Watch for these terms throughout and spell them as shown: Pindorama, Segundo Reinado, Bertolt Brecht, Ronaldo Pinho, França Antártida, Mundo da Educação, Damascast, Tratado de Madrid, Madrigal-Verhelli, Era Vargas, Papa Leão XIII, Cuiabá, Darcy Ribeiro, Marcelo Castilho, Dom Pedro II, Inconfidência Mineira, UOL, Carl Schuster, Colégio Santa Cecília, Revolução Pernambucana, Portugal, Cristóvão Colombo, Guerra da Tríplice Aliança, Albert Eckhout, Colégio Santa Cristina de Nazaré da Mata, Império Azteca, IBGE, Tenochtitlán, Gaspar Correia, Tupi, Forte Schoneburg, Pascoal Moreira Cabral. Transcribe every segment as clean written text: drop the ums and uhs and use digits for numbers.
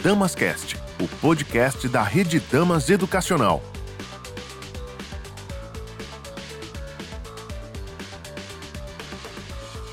Damascast, o podcast da Rede Damas Educacional.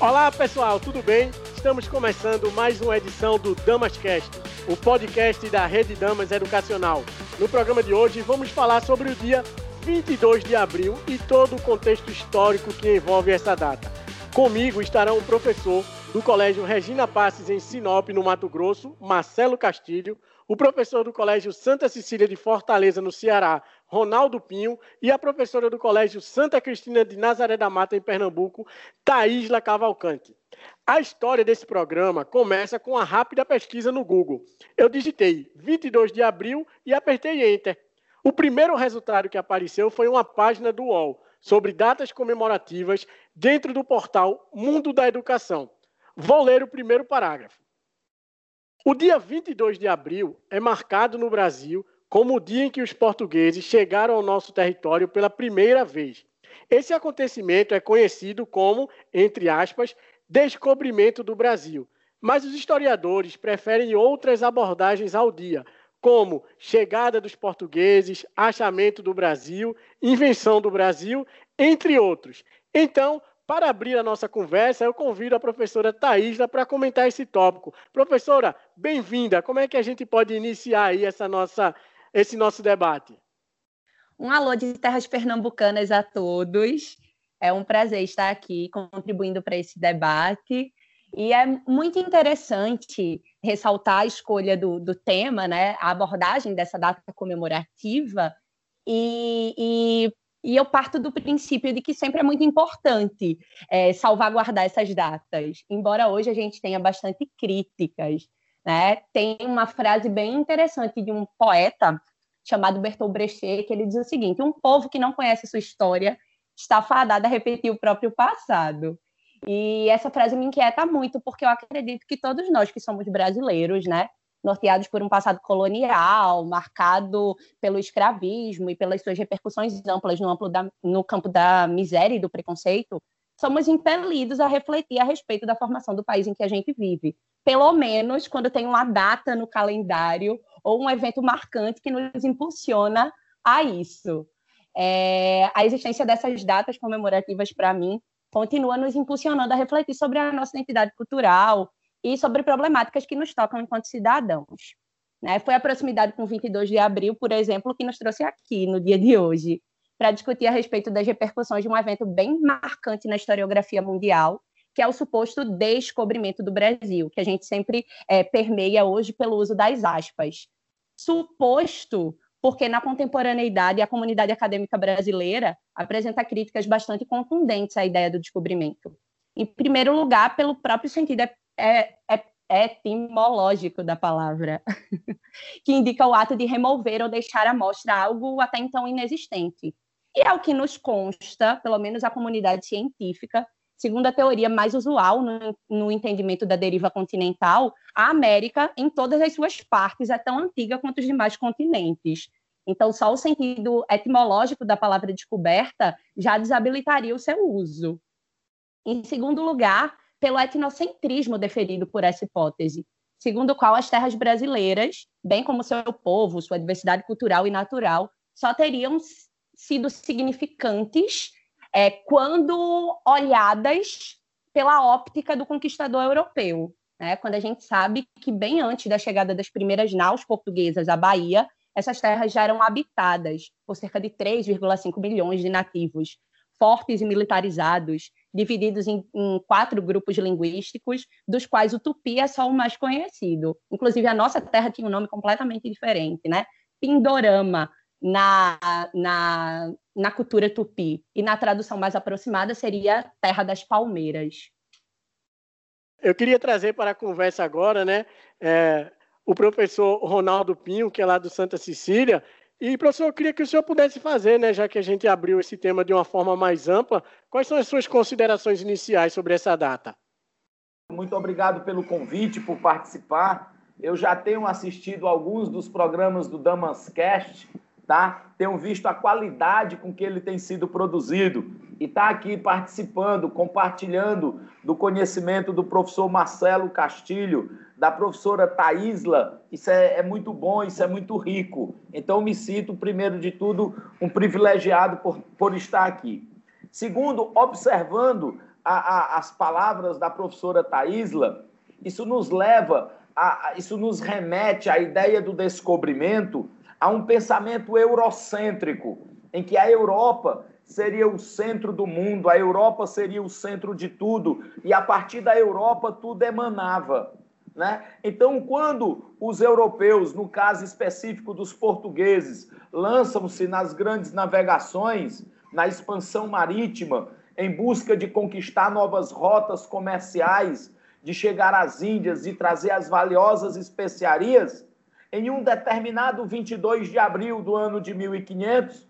Olá pessoal, tudo bem? Estamos começando mais uma edição do Damascast, o podcast da Rede Damas Educacional. No programa de hoje vamos falar sobre o dia 22 de abril e todo o contexto histórico que envolve essa data. Comigo estará um professor do Colégio Regina Pacis, em Sinop, no Mato Grosso, Marcelo Castilho, o professor do Colégio Santa Cecília de Fortaleza, no Ceará, Ronaldo Pinho, e a professora do Colégio Santa Cristina de Nazaré da Mata, em Pernambuco, Thaísla Cavalcante. A história desse programa começa com uma rápida pesquisa no Google. Eu digitei 22 de abril e apertei Enter. O primeiro resultado que apareceu foi uma página do UOL sobre datas comemorativas dentro do portal Mundo da Educação. Vou ler o primeiro parágrafo. O dia 22 de abril é marcado no Brasil como o dia em que os portugueses chegaram ao nosso território pela primeira vez. Esse acontecimento é conhecido como, entre aspas, descobrimento do Brasil, mas os historiadores preferem outras abordagens ao dia, como chegada dos portugueses, achamento do Brasil, invenção do Brasil, entre outros. Então, para abrir a nossa conversa, eu convido a professora Thaísla para comentar esse tópico. Professora, bem-vinda. Como é que a gente pode iniciar aí esse nosso debate? Um alô de terras pernambucanas a todos. É um prazer estar aqui contribuindo para esse debate. E é muito interessante ressaltar a escolha do tema, né? A abordagem dessa data comemorativa E eu parto do princípio de que sempre é muito importante salvaguardar essas datas, embora hoje a gente tenha bastante críticas, né? Tem uma frase bem interessante de um poeta chamado Bertolt Brecht, que ele diz o seguinte: um povo que não conhece sua história está fadado a repetir o próprio passado. E essa frase me inquieta muito, porque eu acredito que todos nós que somos brasileiros, né, norteados por um passado colonial, marcado pelo escravismo e pelas suas repercussões amplas no campo da miséria e do preconceito, somos impelidos a refletir a respeito da formação do país em que a gente vive, pelo menos quando tem uma data no calendário ou um evento marcante que nos impulsiona a isso. A existência dessas datas comemorativas, para mim, continua nos impulsionando a refletir sobre a nossa identidade cultural e sobre problemáticas que nos tocam enquanto cidadãos, né? Foi a proximidade com 22 de abril, por exemplo, que nos trouxe aqui no dia de hoje para discutir a respeito das repercussões de um evento bem marcante na historiografia mundial, que é o suposto descobrimento do Brasil, que a gente sempre permeia hoje pelo uso das aspas. Suposto porque, na contemporaneidade, a comunidade acadêmica brasileira apresenta críticas bastante contundentes à ideia do descobrimento. Em primeiro lugar, pelo próprio sentido etimológico da palavra, que indica o ato de remover ou deixar à mostra algo até então inexistente. E é o que nos consta, pelo menos a comunidade científica, segundo a teoria mais usual no entendimento da deriva continental, a América, em todas as suas partes, é tão antiga quanto os demais continentes. Então, só o sentido etimológico da palavra descoberta já desabilitaria o seu uso. Em segundo lugar, pelo etnocentrismo deferido por essa hipótese, segundo o qual as terras brasileiras, bem como seu povo, sua diversidade cultural e natural, só teriam sido significantes quando olhadas pela óptica do conquistador europeu, né? Quando a gente sabe que bem antes da chegada das primeiras naus portuguesas à Bahia, essas terras já eram habitadas por cerca de 3,5 milhões de nativos, fortes e militarizados, divididos em 4 grupos linguísticos, dos quais o Tupi é só o mais conhecido. Inclusive, a nossa terra tinha um nome completamente diferente, né? Pindorama, na cultura Tupi. E na tradução mais aproximada seria Terra das Palmeiras. Eu queria trazer para a conversa agora, né, o professor Ronaldo Pinho, que é lá do Santa Cecília. E, professor, eu queria que o senhor pudesse fazer, né, já que a gente abriu esse tema de uma forma mais ampla, quais são as suas considerações iniciais sobre essa data? Muito obrigado pelo convite, por participar. Eu já tenho assistido alguns dos programas do Damascast, tá? Tenho visto a qualidade com que ele tem sido produzido e está aqui participando, compartilhando do conhecimento do professor Marcelo Castilho, da professora Thaísla. Isso é muito bom, isso é muito rico. Então, me sinto, primeiro de tudo, um privilegiado por estar aqui. Segundo, observando as palavras da professora Thaísla, isso nos remete à ideia do descobrimento, a um pensamento eurocêntrico, em que a Europa seria o centro do mundo, a Europa seria o centro de tudo, e a partir da Europa tudo emanava, né? Então, quando os europeus, no caso específico dos portugueses, lançam-se nas grandes navegações, na expansão marítima, em busca de conquistar novas rotas comerciais, de chegar às Índias e trazer as valiosas especiarias, em um determinado 22 de abril do ano de 1500,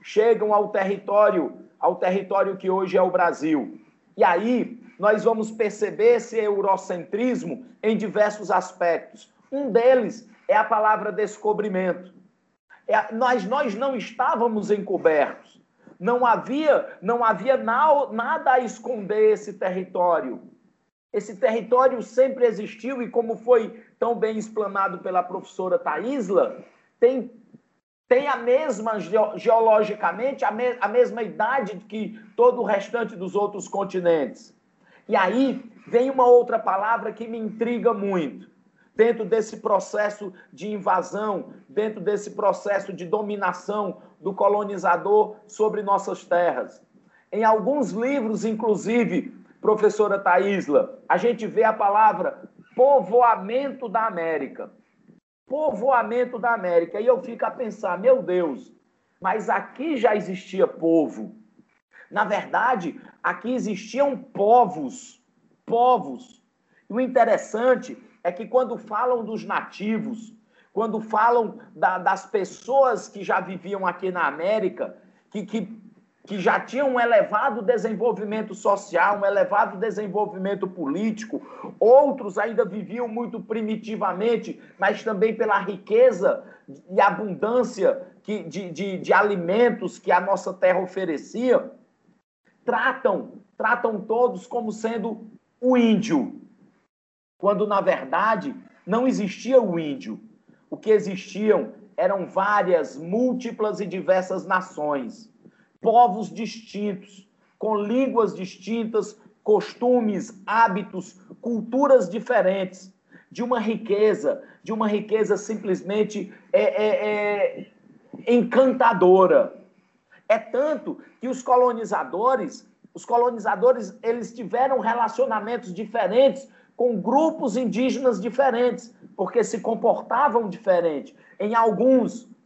chegam ao território que hoje é o Brasil. E aí nós vamos perceber esse eurocentrismo em diversos aspectos. Um deles é a palavra descobrimento. Nós não estávamos encobertos. Não havia nada a esconder esse território. Esse território sempre existiu e, como foi tão bem explanado pela professora Thaísla, tem a mesma, geologicamente, a mesma idade que todo o restante dos outros continentes. E aí vem uma outra palavra que me intriga muito. Dentro desse processo de invasão, dentro desse processo de dominação do colonizador sobre nossas terras. Em alguns livros, inclusive, professora Thaísla, a gente vê a palavra povoamento da América. Povoamento da América. E eu fico a pensar, meu Deus, mas aqui já existia povo. Na verdade, aqui existiam povos. E o interessante é que quando falam dos nativos, quando falam das pessoas que já viviam aqui na América, que já tinham um elevado desenvolvimento social, um elevado desenvolvimento político, outros ainda viviam muito primitivamente, mas também pela riqueza e abundância de alimentos que a nossa terra oferecia, tratam todos como sendo o índio, quando, na verdade, não existia o índio. O que existiam eram várias, múltiplas e diversas nações, povos distintos, com línguas distintas, costumes, hábitos, culturas diferentes, de uma riqueza simplesmente encantadora. É tanto que os colonizadores eles tiveram relacionamentos diferentes com grupos indígenas diferentes, porque se comportavam diferente.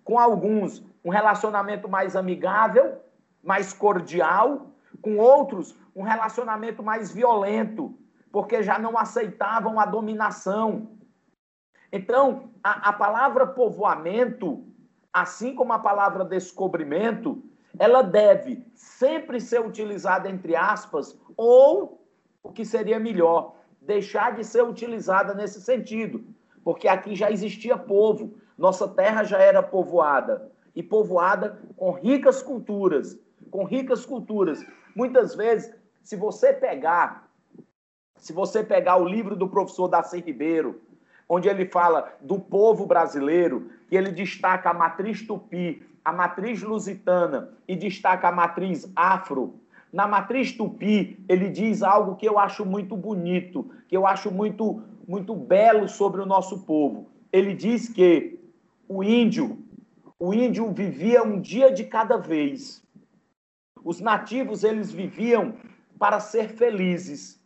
Com alguns, um relacionamento mais amigável, mais cordial, com outros, um relacionamento mais violento, porque já não aceitavam a dominação. Então, a palavra povoamento, assim como a palavra descobrimento, ela deve sempre ser utilizada entre aspas, ou, o que seria melhor, deixar de ser utilizada nesse sentido, porque aqui já existia povo, nossa terra já era povoada, e povoada com ricas culturas, Muitas vezes, se você pegar o livro do professor Darcy Ribeiro, onde ele fala do povo brasileiro, e ele destaca a matriz Tupi, a matriz lusitana e destaca a matriz afro. Na matriz Tupi, ele diz algo que eu acho muito bonito, que eu acho muito, muito belo sobre o nosso povo. Ele diz que o índio vivia um dia de cada vez. Os nativos, eles viviam para ser felizes.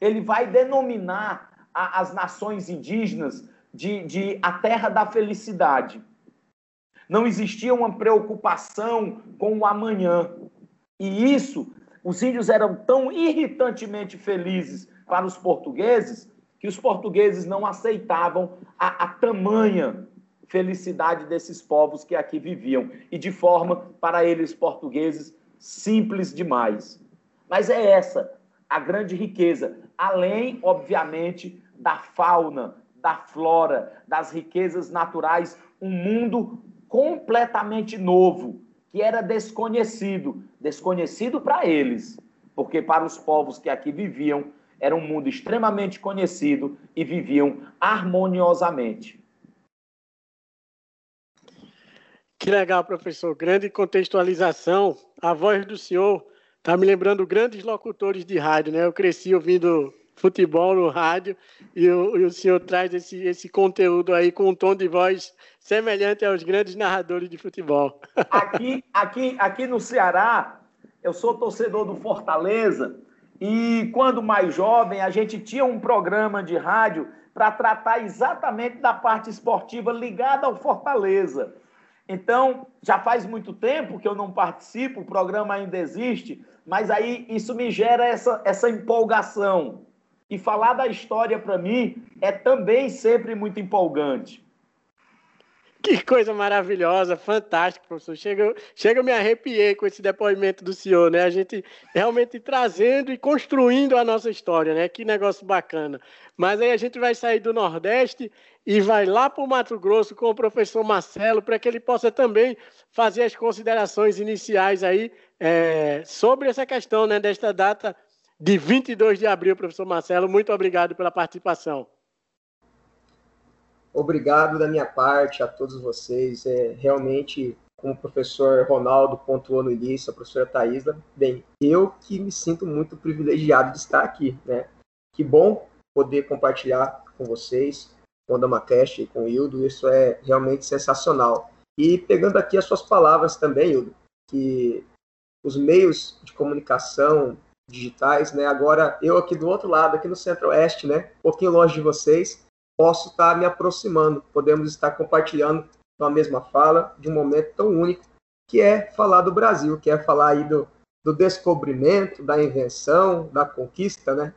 Ele vai denominar as nações indígenas de a terra da felicidade. Não existia uma preocupação com o amanhã. E isso... Os índios eram tão irritantemente felizes para os portugueses que os portugueses não aceitavam a tamanha felicidade desses povos que aqui viviam. E de forma, para eles portugueses, simples demais. Mas é essa a grande riqueza, além, obviamente, da fauna, da flora, das riquezas naturais, um mundo completamente novo, que era desconhecido. Desconhecido para eles, porque para os povos que aqui viviam, era um mundo extremamente conhecido e viviam harmoniosamente. Que legal, professor. Grande contextualização. A voz do senhor está me lembrando grandes locutores de rádio, né? Eu cresci ouvindo futebol no rádio e o senhor traz esse conteúdo aí com um tom de voz semelhante aos grandes narradores de futebol. Aqui no Ceará, eu sou torcedor do Fortaleza e quando mais jovem a gente tinha um programa de rádio para tratar exatamente da parte esportiva ligada ao Fortaleza. Então, já faz muito tempo que eu não participo, o programa ainda existe, mas aí isso me gera essa empolgação. E falar da história, para mim, é também sempre muito empolgante. Que coisa maravilhosa, fantástico, professor. Chega, eu me arrepiei com esse depoimento do senhor, né? A gente realmente trazendo e construindo a nossa história, né? Que negócio bacana. Mas aí a gente vai sair do Nordeste e vai lá para o Mato Grosso com o professor Marcelo para que ele possa também fazer as considerações iniciais aí sobre essa questão, né? Desta data de 22 de abril, professor Marcelo. Muito obrigado pela participação. Obrigado da minha parte a todos vocês. Realmente, como o professor Ronaldo pontuou no início, a professora Thaísla, bem, eu que me sinto muito privilegiado de estar aqui, né? Que bom poder compartilhar com vocês, com a Damascast e com o Hildo, isso é realmente sensacional. E pegando aqui as suas palavras também, Hildo, que os meios de comunicação digitais, né? Agora, eu aqui do outro lado, aqui no Centro-Oeste, né? Um pouquinho longe de vocês, posso estar me aproximando, podemos estar compartilhando a mesma fala de um momento tão único, que é falar do Brasil, que é falar aí do descobrimento, da invenção, da conquista, né?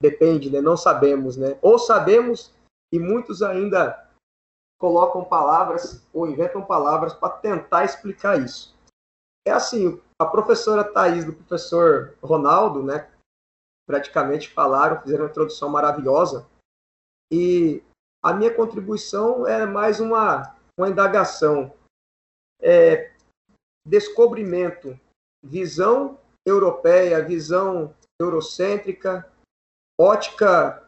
Depende, né? Não sabemos, né? Ou sabemos e muitos ainda colocam palavras ou inventam palavras para tentar explicar isso. É assim, a professora Thaísla e o professor Ronaldo, né? Praticamente falaram, fizeram uma introdução maravilhosa. E a minha contribuição é mais uma indagação. Descobrimento, visão europeia, visão eurocêntrica, ótica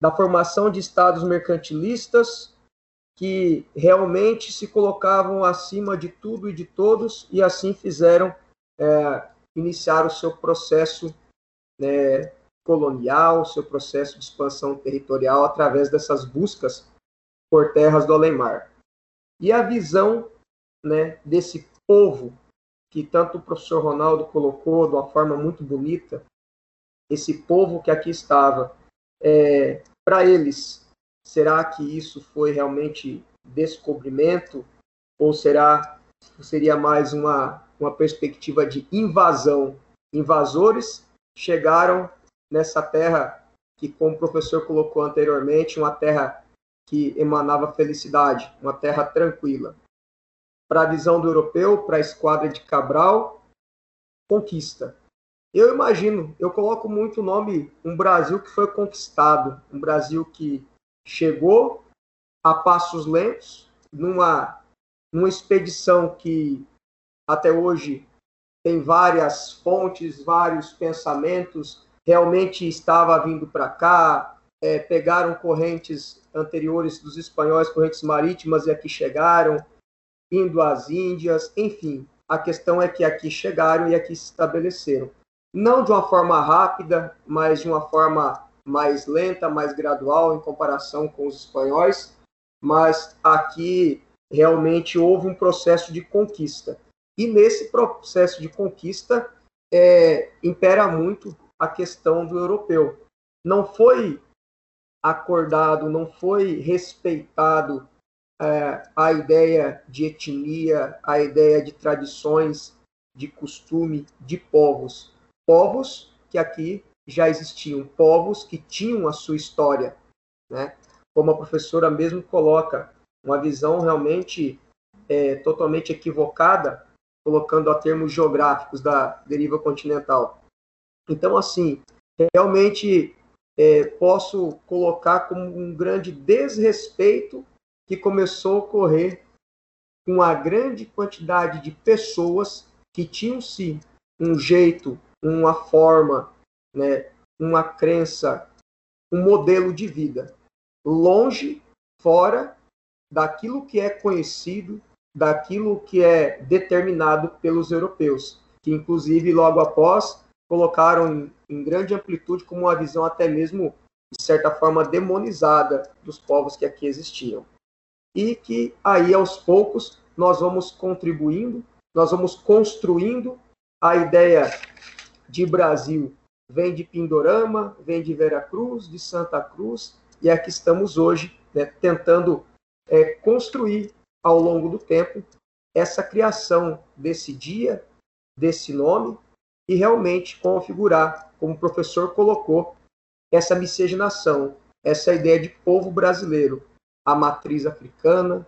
da formação de estados mercantilistas que realmente se colocavam acima de tudo e de todos e assim fizeram iniciar o seu processo, né, colonial, seu processo de expansão territorial através dessas buscas por terras do além-mar. E a visão, né, desse povo, que tanto o professor Ronaldo colocou de uma forma muito bonita, esse povo que aqui estava, para eles, será que isso foi realmente descobrimento? Ou seria mais uma perspectiva de invasão? Invasores chegaram nessa terra que, como o professor colocou anteriormente, uma terra que emanava felicidade, uma terra tranquila. Para a visão do europeu, para a esquadra de Cabral, conquista. Eu imagino, eu coloco muito o nome, um Brasil que foi conquistado, um Brasil que chegou a passos lentos, numa expedição que até hoje tem várias fontes, vários pensamentos, realmente estava vindo para cá, pegaram correntes anteriores dos espanhóis, correntes marítimas, e aqui chegaram, indo às Índias, enfim. A questão é que aqui chegaram e aqui se estabeleceram. Não de uma forma rápida, mas de uma forma mais lenta, mais gradual, em comparação com os espanhóis, mas aqui realmente houve um processo de conquista. E nesse processo de conquista, impera muito a questão do europeu. Não foi acordado, não foi respeitado a ideia de etnia, a ideia de tradições, de costume, de povos. Povos que aqui já existiam, povos que tinham a sua história, né? Como a professora mesmo coloca, uma visão realmente totalmente equivocada, colocando a termos geográficos da deriva continental. Então, assim, realmente posso colocar como um grande desrespeito que começou a ocorrer com a grande quantidade de pessoas que tinham, sim, um jeito, uma forma, né, uma crença, um modelo de vida, longe, fora daquilo que é conhecido, daquilo que é determinado pelos europeus, que, inclusive, logo após, colocaram em grande amplitude como uma visão até mesmo, de certa forma, demonizada dos povos que aqui existiam. E que aí, aos poucos, nós vamos contribuindo, nós vamos construindo a ideia de Brasil. Vem de Pindorama, vem de Veracruz, de Santa Cruz, e aqui estamos hoje, né, tentando construir, ao longo do tempo, essa criação desse dia, desse nome, e realmente configurar, como o professor colocou, essa miscigenação, essa ideia de povo brasileiro, a matriz africana,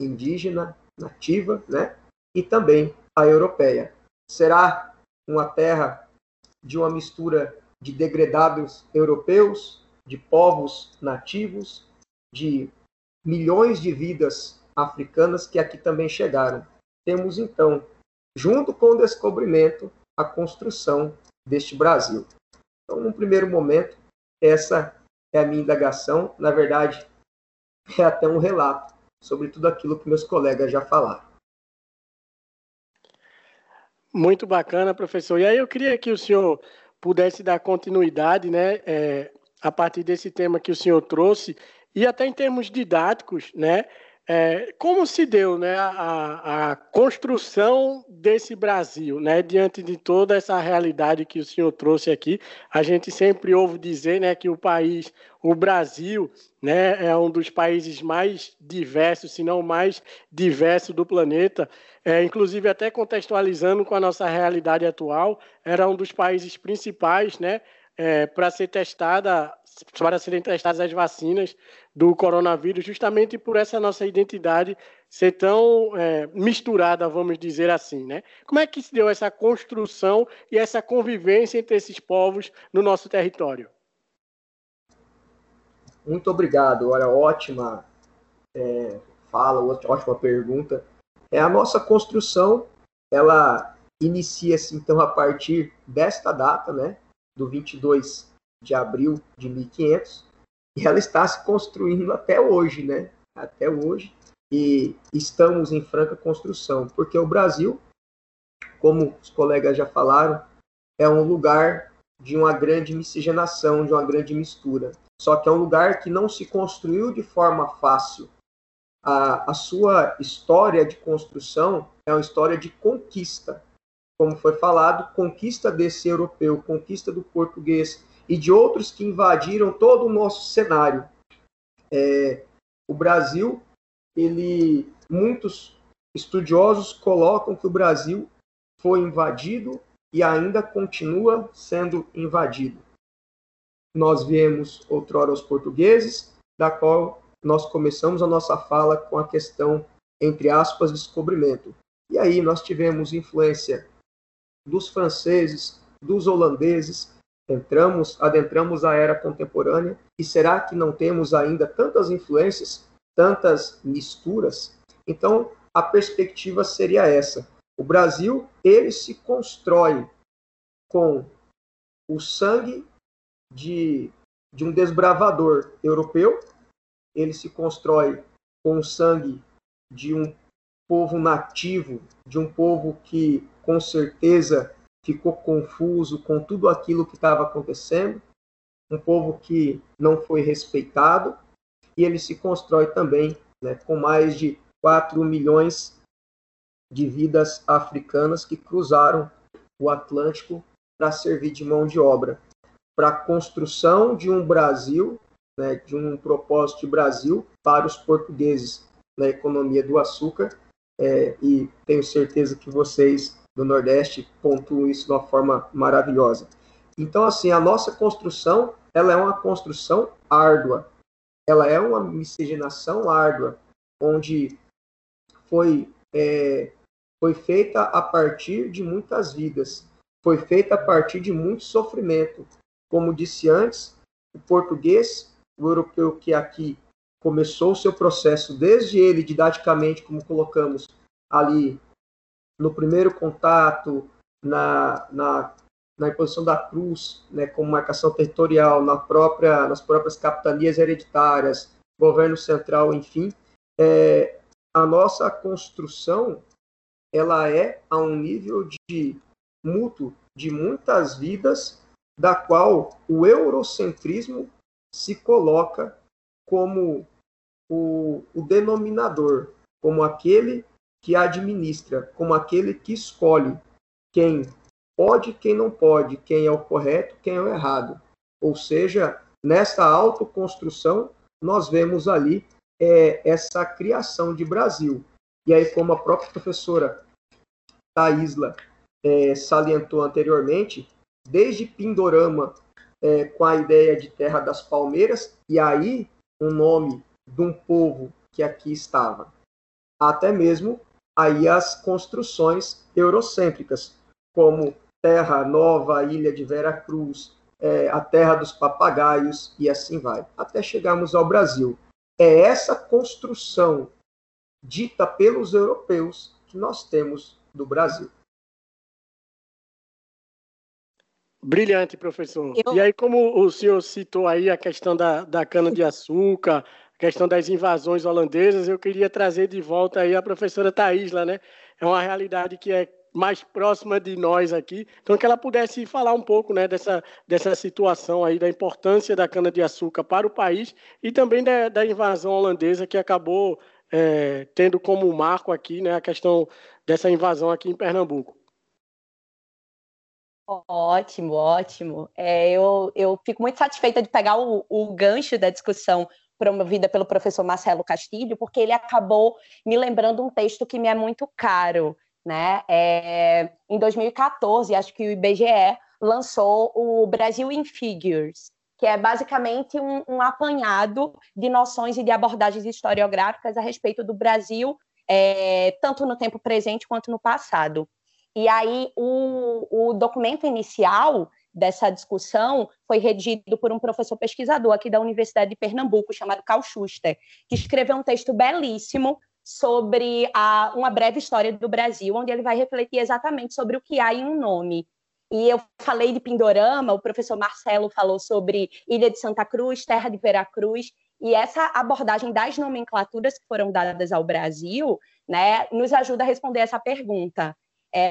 indígena, nativa, né? E também a europeia. Será uma terra de uma mistura de degradados europeus, de povos nativos, de milhões de vidas africanas que aqui também chegaram. Temos, então, junto com o descobrimento, a construção deste Brasil. Então, num primeiro momento, essa é a minha indagação. Na verdade, é até um relato sobre tudo aquilo que meus colegas já falaram. Muito bacana, professor. E aí eu queria que o senhor pudesse dar continuidade, né, a partir desse tema que o senhor trouxe, e até em termos didáticos, né, como se deu, né, a construção desse Brasil, né, diante de toda essa realidade que o senhor trouxe aqui. A gente sempre ouve dizer, né, que o Brasil, né, é um dos países mais diversos, se não o mais diverso do planeta, inclusive até contextualizando com a nossa realidade atual, era um dos países principais, né, para serem testadas as vacinas do coronavírus, justamente por essa nossa identidade ser tão misturada, vamos dizer assim, né? Como é que se deu essa construção e essa convivência entre esses povos no nosso território? Muito obrigado. Olha, ótima fala, ótima pergunta. A nossa construção, ela inicia-se, então, a partir desta data, né? Do 22 de abril de 1500, e ela está se construindo até hoje, né? Até hoje, e estamos em franca construção, porque o Brasil, como os colegas já falaram, é um lugar de uma grande miscigenação, de uma grande mistura. Só que é um lugar que não se construiu de forma fácil. A sua história de construção é uma história de conquista. Como foi falado, conquista desse europeu, conquista do português e de outros que invadiram todo o nosso cenário. O Brasil, muitos estudiosos colocam que o Brasil foi invadido e ainda continua sendo invadido. Nós viemos outrora aos portugueses, da qual nós começamos a nossa fala com a questão, entre aspas, descobrimento. E aí nós tivemos influência dos franceses, dos holandeses, adentramos a era contemporânea, e será que não temos ainda tantas influências, tantas misturas? Então, a perspectiva seria essa. O Brasil, ele se constrói com o sangue de um desbravador europeu, ele se constrói com o sangue de um povo nativo, de um povo que, com certeza, ficou confuso com tudo aquilo que estava acontecendo, um povo que não foi respeitado, e ele se constrói também, né, com mais de 4 milhões de vidas africanas que cruzaram o Atlântico para servir de mão de obra, para a construção de um Brasil, né, de um propósito de Brasil para os portugueses, na economia do açúcar, e tenho certeza que vocês do Nordeste pontuam isso de uma forma maravilhosa. Então, assim, a nossa construção, ela é uma construção árdua, ela é uma miscigenação árdua, onde foi feita a partir de muitas vidas, foi feita a partir de muito sofrimento. Como disse antes, o português, o europeu que aqui começou o seu processo desde ele, didaticamente, como colocamos ali no primeiro contato, na imposição da cruz, né, como marcação territorial, nas próprias capitanias hereditárias, governo central, enfim, a nossa construção ela é a um nível de mútuo de muitas vidas, da qual o eurocentrismo se coloca como o denominador, como aquele que administra, como aquele que escolhe quem pode, quem não pode, quem é o correto, quem é o errado. Ou seja, nessa autoconstrução, nós vemos ali essa criação de Brasil. E aí, como a própria professora Thaísla salientou anteriormente, desde Pindorama, com a ideia de Terra das Palmeiras, e aí o nome de um povo que aqui estava, até mesmo aí as construções eurocêntricas, como Terra Nova, Ilha de Vera Cruz, a Terra dos Papagaios, e assim vai, até chegarmos ao Brasil. É essa construção dita pelos europeus que nós temos do Brasil. Brilhante, professor. E aí, como o senhor citou aí a questão da cana-de-açúcar, a questão das invasões holandesas, eu queria trazer de volta aí a professora Thaísla, né? É uma realidade que é mais próxima de nós aqui, então que ela pudesse falar um pouco, né, dessa situação aí, da importância da cana-de-açúcar para o país e também da invasão holandesa que acabou tendo como marco aqui, né, a questão dessa invasão aqui em Pernambuco. Ótimo, ótimo. Eu fico muito satisfeita de pegar o gancho da discussão promovida pelo professor Marcelo Castilho, porque ele acabou me lembrando um texto que me é muito caro, né? Em 2014, acho que o IBGE lançou o Brasil in Figures, que é basicamente um apanhado de noções e de abordagens historiográficas a respeito do Brasil, tanto no tempo presente quanto no passado. E aí o documento inicial dessa discussão foi redigido por um professor pesquisador aqui da Universidade de Pernambuco, chamado Carl Schuster, que escreveu um texto belíssimo sobre uma breve história do Brasil, onde ele vai refletir exatamente sobre o que há em um nome. E eu falei de Pindorama, o professor Marcelo falou sobre Ilha de Santa Cruz, Terra de Veracruz, e essa abordagem das nomenclaturas que foram dadas ao Brasil, né, nos ajuda a responder essa pergunta.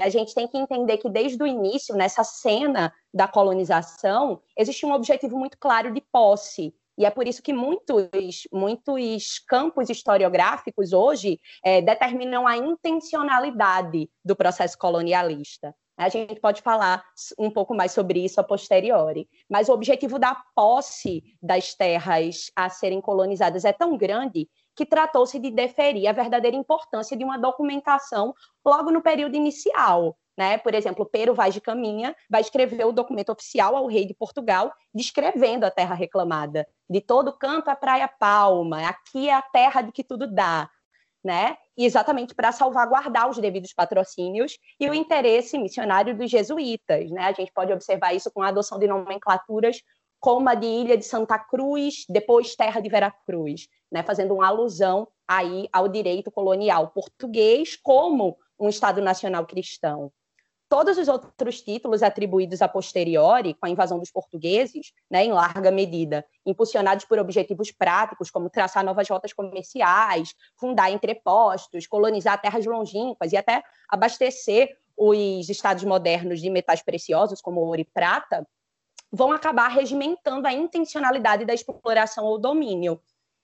A gente tem que entender que desde o início, nessa cena da colonização, existia um objetivo muito claro de posse, e é por isso que muitos campos historiográficos hoje determinam a intencionalidade do processo colonialista. A gente pode falar um pouco mais sobre isso a posteriori, mas o objetivo da posse das terras a serem colonizadas é tão grande que tratou-se de deferir a verdadeira importância de uma documentação logo no período inicial, né? Por exemplo, Pero Vaz de Caminha vai escrever o documento oficial ao rei de Portugal, descrevendo a terra reclamada. De todo canto a praia palma, aqui é a terra de que tudo dá, né? E exatamente para salvaguardar os devidos patrocínios e o interesse missionário dos jesuítas, né? A gente pode observar isso com a adoção de nomenclaturas como a de Ilha de Santa Cruz, depois Terra de Veracruz, né, fazendo uma alusão aí ao direito colonial português como um Estado nacional cristão. Todos os outros títulos atribuídos a posteriori, com a invasão dos portugueses, né, em larga medida, impulsionados por objetivos práticos, como traçar novas rotas comerciais, fundar entrepostos, colonizar terras longínquas e até abastecer os Estados modernos de metais preciosos, como ouro e prata, vão acabar regimentando a intencionalidade da exploração ou domínio.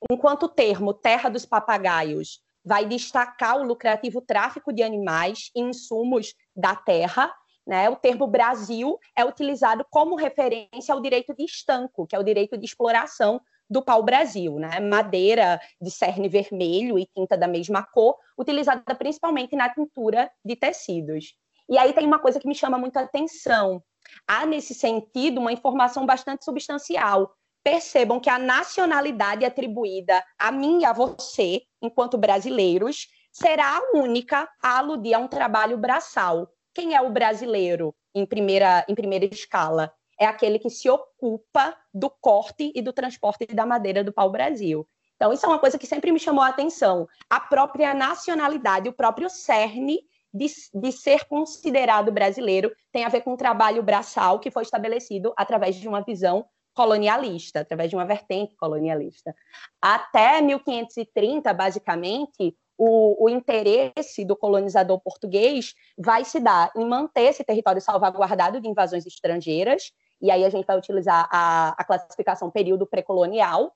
Enquanto o termo Terra dos Papagaios vai destacar o lucrativo tráfico de animais e insumos da terra, né, o termo Brasil é utilizado como referência ao direito de estanco, que é o direito de exploração do pau-brasil, né, madeira de cerne vermelho e tinta da mesma cor, utilizada principalmente na tintura de tecidos. E aí tem uma coisa que me chama muito a atenção. Há, nesse sentido, uma informação bastante substancial. Percebam que a nacionalidade atribuída a mim e a você, enquanto brasileiros, será a única a aludir a um trabalho braçal. Quem é o brasileiro em primeira escala? É aquele que se ocupa do corte e do transporte da madeira do pau-brasil. Então, isso é uma coisa que sempre me chamou a atenção. A própria nacionalidade, o próprio cerne de ser considerado brasileiro tem a ver com o trabalho braçal que foi estabelecido através de uma visão colonialista, através de uma vertente colonialista. Até 1530, basicamente, o interesse do colonizador português vai se dar em manter esse território salvaguardado de invasões estrangeiras, e aí a gente vai utilizar a classificação período pré-colonial,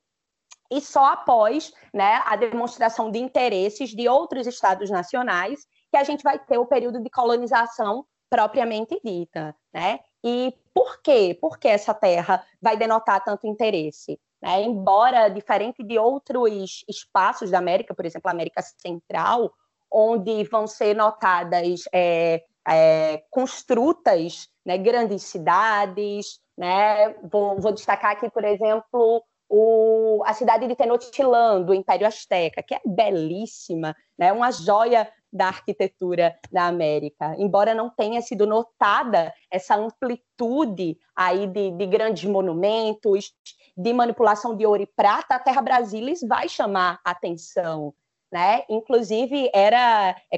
e só após, né, a demonstração de interesses de outros estados nacionais que a gente vai ter o período de colonização propriamente dita, né? E por quê? Por que essa terra vai denotar tanto interesse? Né? Embora diferente de outros espaços da América, por exemplo, a América Central, onde vão ser notadas construtas, né, grandes cidades, né? Vou destacar aqui, por exemplo, a cidade de Tenochtitlán, do Império Azteca, que é belíssima, né? Uma joia da arquitetura da América, embora não tenha sido notada essa amplitude aí de grandes monumentos, de manipulação de ouro e prata, a Terra Brasilis vai chamar atenção, né? Inclusive,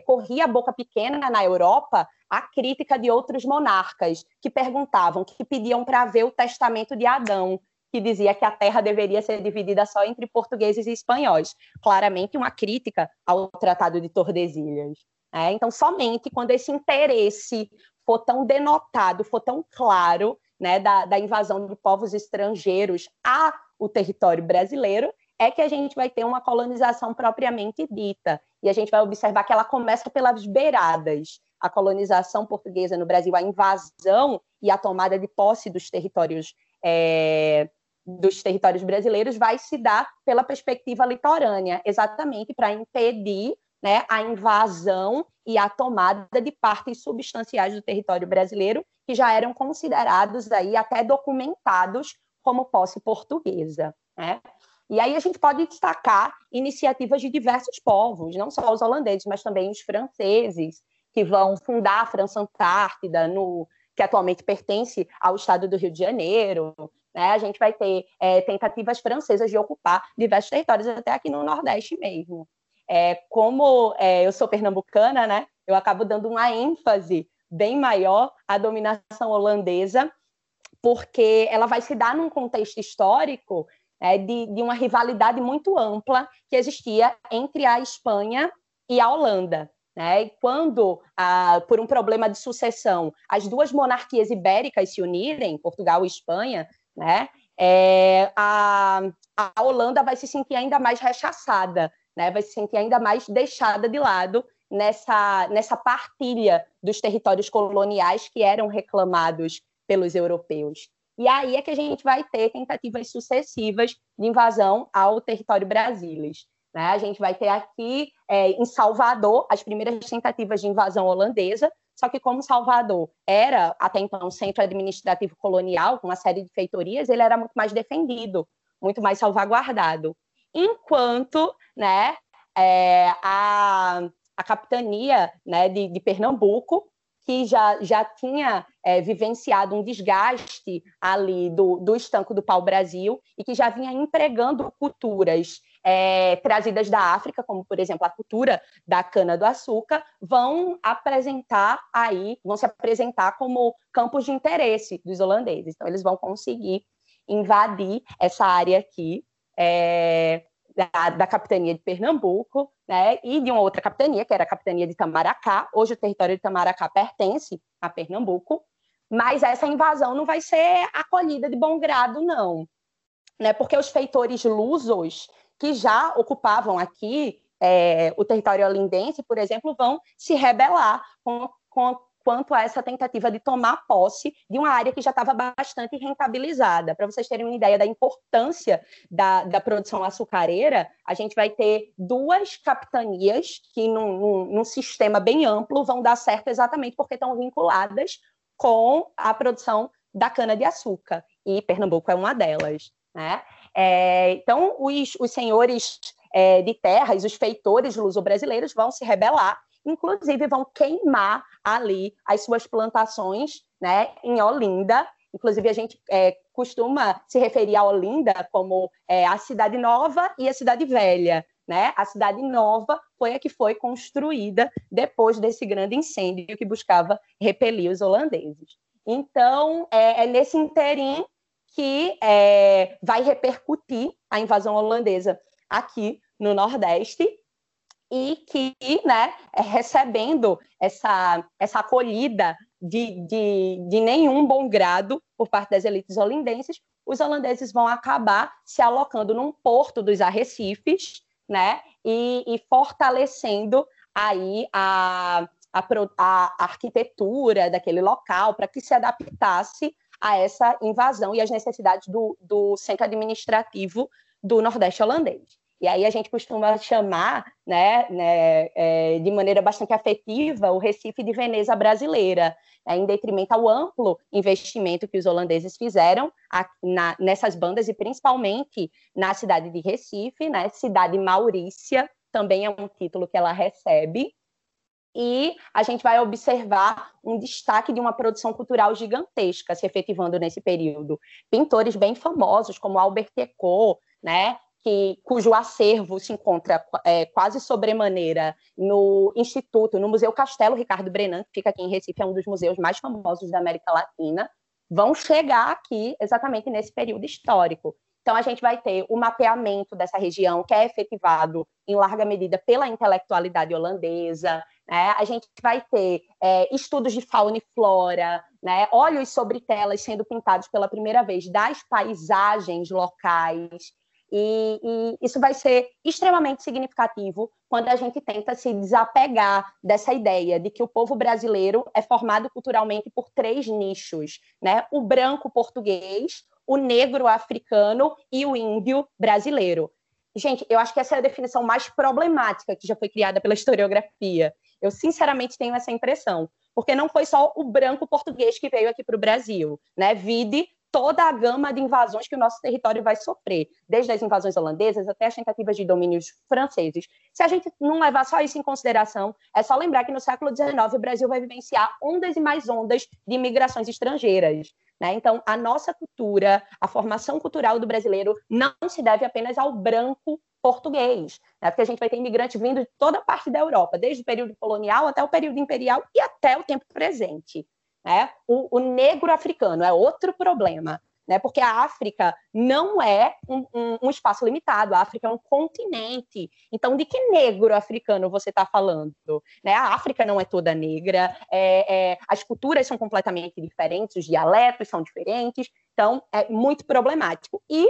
corria a boca pequena na Europa a crítica de outros monarcas que perguntavam, que pediam para ver o testamento de Adão, que dizia que a terra deveria ser dividida só entre portugueses e espanhóis. Claramente uma crítica ao Tratado de Tordesilhas. Né? Então, somente quando esse interesse for tão denotado, for tão claro, né, da invasão de povos estrangeiros ao território brasileiro, é que a gente vai ter uma colonização propriamente dita. E a gente vai observar que ela começa pelas beiradas. A colonização portuguesa no Brasil, a invasão e a tomada de posse dos territórios brasileiros vai se dar pela perspectiva litorânea, exatamente para impedir, né, a invasão e a tomada de partes substanciais do território brasileiro que já eram considerados aí até documentados como posse portuguesa, né? E aí a gente pode destacar iniciativas de diversos povos, não só os holandeses, mas também os franceses, que vão fundar a França Antártida, que atualmente pertence ao estado do Rio de Janeiro, né? A gente vai ter tentativas francesas de ocupar diversos territórios, até aqui no Nordeste mesmo. Como eu sou pernambucana, né, eu acabo dando uma ênfase bem maior à dominação holandesa, porque ela vai se dar num contexto histórico de uma rivalidade muito ampla que existia entre a Espanha e a Holanda. Né? E quando, por um problema de sucessão, as duas monarquias ibéricas se unirem, Portugal e Espanha, né? A Holanda vai se sentir ainda mais rechaçada, né? Vai se sentir ainda mais deixada de lado nessa partilha dos territórios coloniais que eram reclamados pelos europeus. E aí é que a gente vai ter tentativas sucessivas de invasão ao território brasileiro. Né? A gente vai ter aqui, em Salvador, as primeiras tentativas de invasão holandesa, só que como Salvador era, até então, um centro administrativo colonial, com uma série de feitorias, ele era muito mais defendido, muito mais salvaguardado. Enquanto, né, a capitania, né, de Pernambuco, que já tinha vivenciado um desgaste ali do estanco do pau-brasil e que já vinha empregando culturas trazidas da África, como, por exemplo, a cultura da cana-do-açúcar, vão se apresentar como campos de interesse dos holandeses. Então, eles vão conseguir invadir essa área aqui da capitania de Pernambuco, né, e de uma outra capitania, que era a capitania de Itamaracá. Hoje o território de Itamaracá pertence a Pernambuco, mas essa invasão não vai ser acolhida de bom grado, não, né, porque os feitores lusos que já ocupavam aqui o território olindense, por exemplo, vão se rebelar quanto a essa tentativa de tomar posse de uma área que já estava bastante rentabilizada. Para vocês terem uma ideia da importância da produção açucareira, a gente vai ter duas capitanias que, num sistema bem amplo, vão dar certo exatamente porque estão vinculadas com a produção da cana-de-açúcar, e Pernambuco é uma delas, né? Então, os senhores de terras, os feitores luso-brasileiros vão se rebelar, inclusive vão queimar ali as suas plantações, né, em Olinda. Inclusive, a gente costuma se referir a Olinda como a Cidade Nova e a Cidade Velha, né? A Cidade Nova foi a que foi construída depois desse grande incêndio que buscava repelir os holandeses. Então, é nesse interim que vai repercutir a invasão holandesa aqui no Nordeste e que, né, recebendo essa acolhida de nenhum bom grado por parte das elites holandesas, os holandeses vão acabar se alocando num porto dos Arrecifes, né, e fortalecendo aí a arquitetura daquele local para que se adaptasse a essa invasão e às necessidades do centro administrativo do Nordeste holandês. E aí a gente costuma chamar, de maneira bastante afetiva, o Recife de Veneza brasileira, né, em detrimento ao amplo investimento que os holandeses fizeram nessas bandas e principalmente na cidade de Recife, né, cidade maurícia, também é um título que ela recebe. E a gente vai observar um destaque de uma produção cultural gigantesca se efetivando nesse período. Pintores bem famosos, como Albert Eckhout, né, cujo acervo se encontra quase sobremaneira no Museu Castelo Ricardo Brennand, que fica aqui em Recife, é um dos museus mais famosos da América Latina, vão chegar aqui exatamente nesse período histórico. Então, a gente vai ter o mapeamento dessa região, que é efetivado em larga medida pela intelectualidade holandesa, né? A gente vai ter estudos de fauna e flora, né? Olhos sobre telas sendo pintados pela primeira vez das paisagens locais, e isso vai ser extremamente significativo quando a gente tenta se desapegar dessa ideia de que o povo brasileiro é formado culturalmente por 3 nichos, né? O branco português, o negro africano e o índio brasileiro. Gente, eu acho que essa é a definição mais problemática que já foi criada pela historiografia. Eu, sinceramente, tenho essa impressão, porque não foi só o branco português que veio aqui para o Brasil, né? Vide toda a gama de invasões que o nosso território vai sofrer, desde as invasões holandesas até as tentativas de domínios franceses. Se a gente não levar só isso em consideração, é só lembrar que no século XIX o Brasil vai vivenciar ondas e mais ondas de imigrações estrangeiras, né? Então, a nossa cultura, a formação cultural do brasileiro não se deve apenas ao branco português, né? Porque a gente vai ter imigrantes vindo de toda parte da Europa, desde o período colonial até o período imperial e até o tempo presente, né? O negro africano é outro problema, né? Porque a África não é um espaço limitado, a África é um continente. Então, de que negro africano você está falando? Né? A África não é toda negra, as culturas são completamente diferentes, os dialetos são diferentes, então é muito problemático. E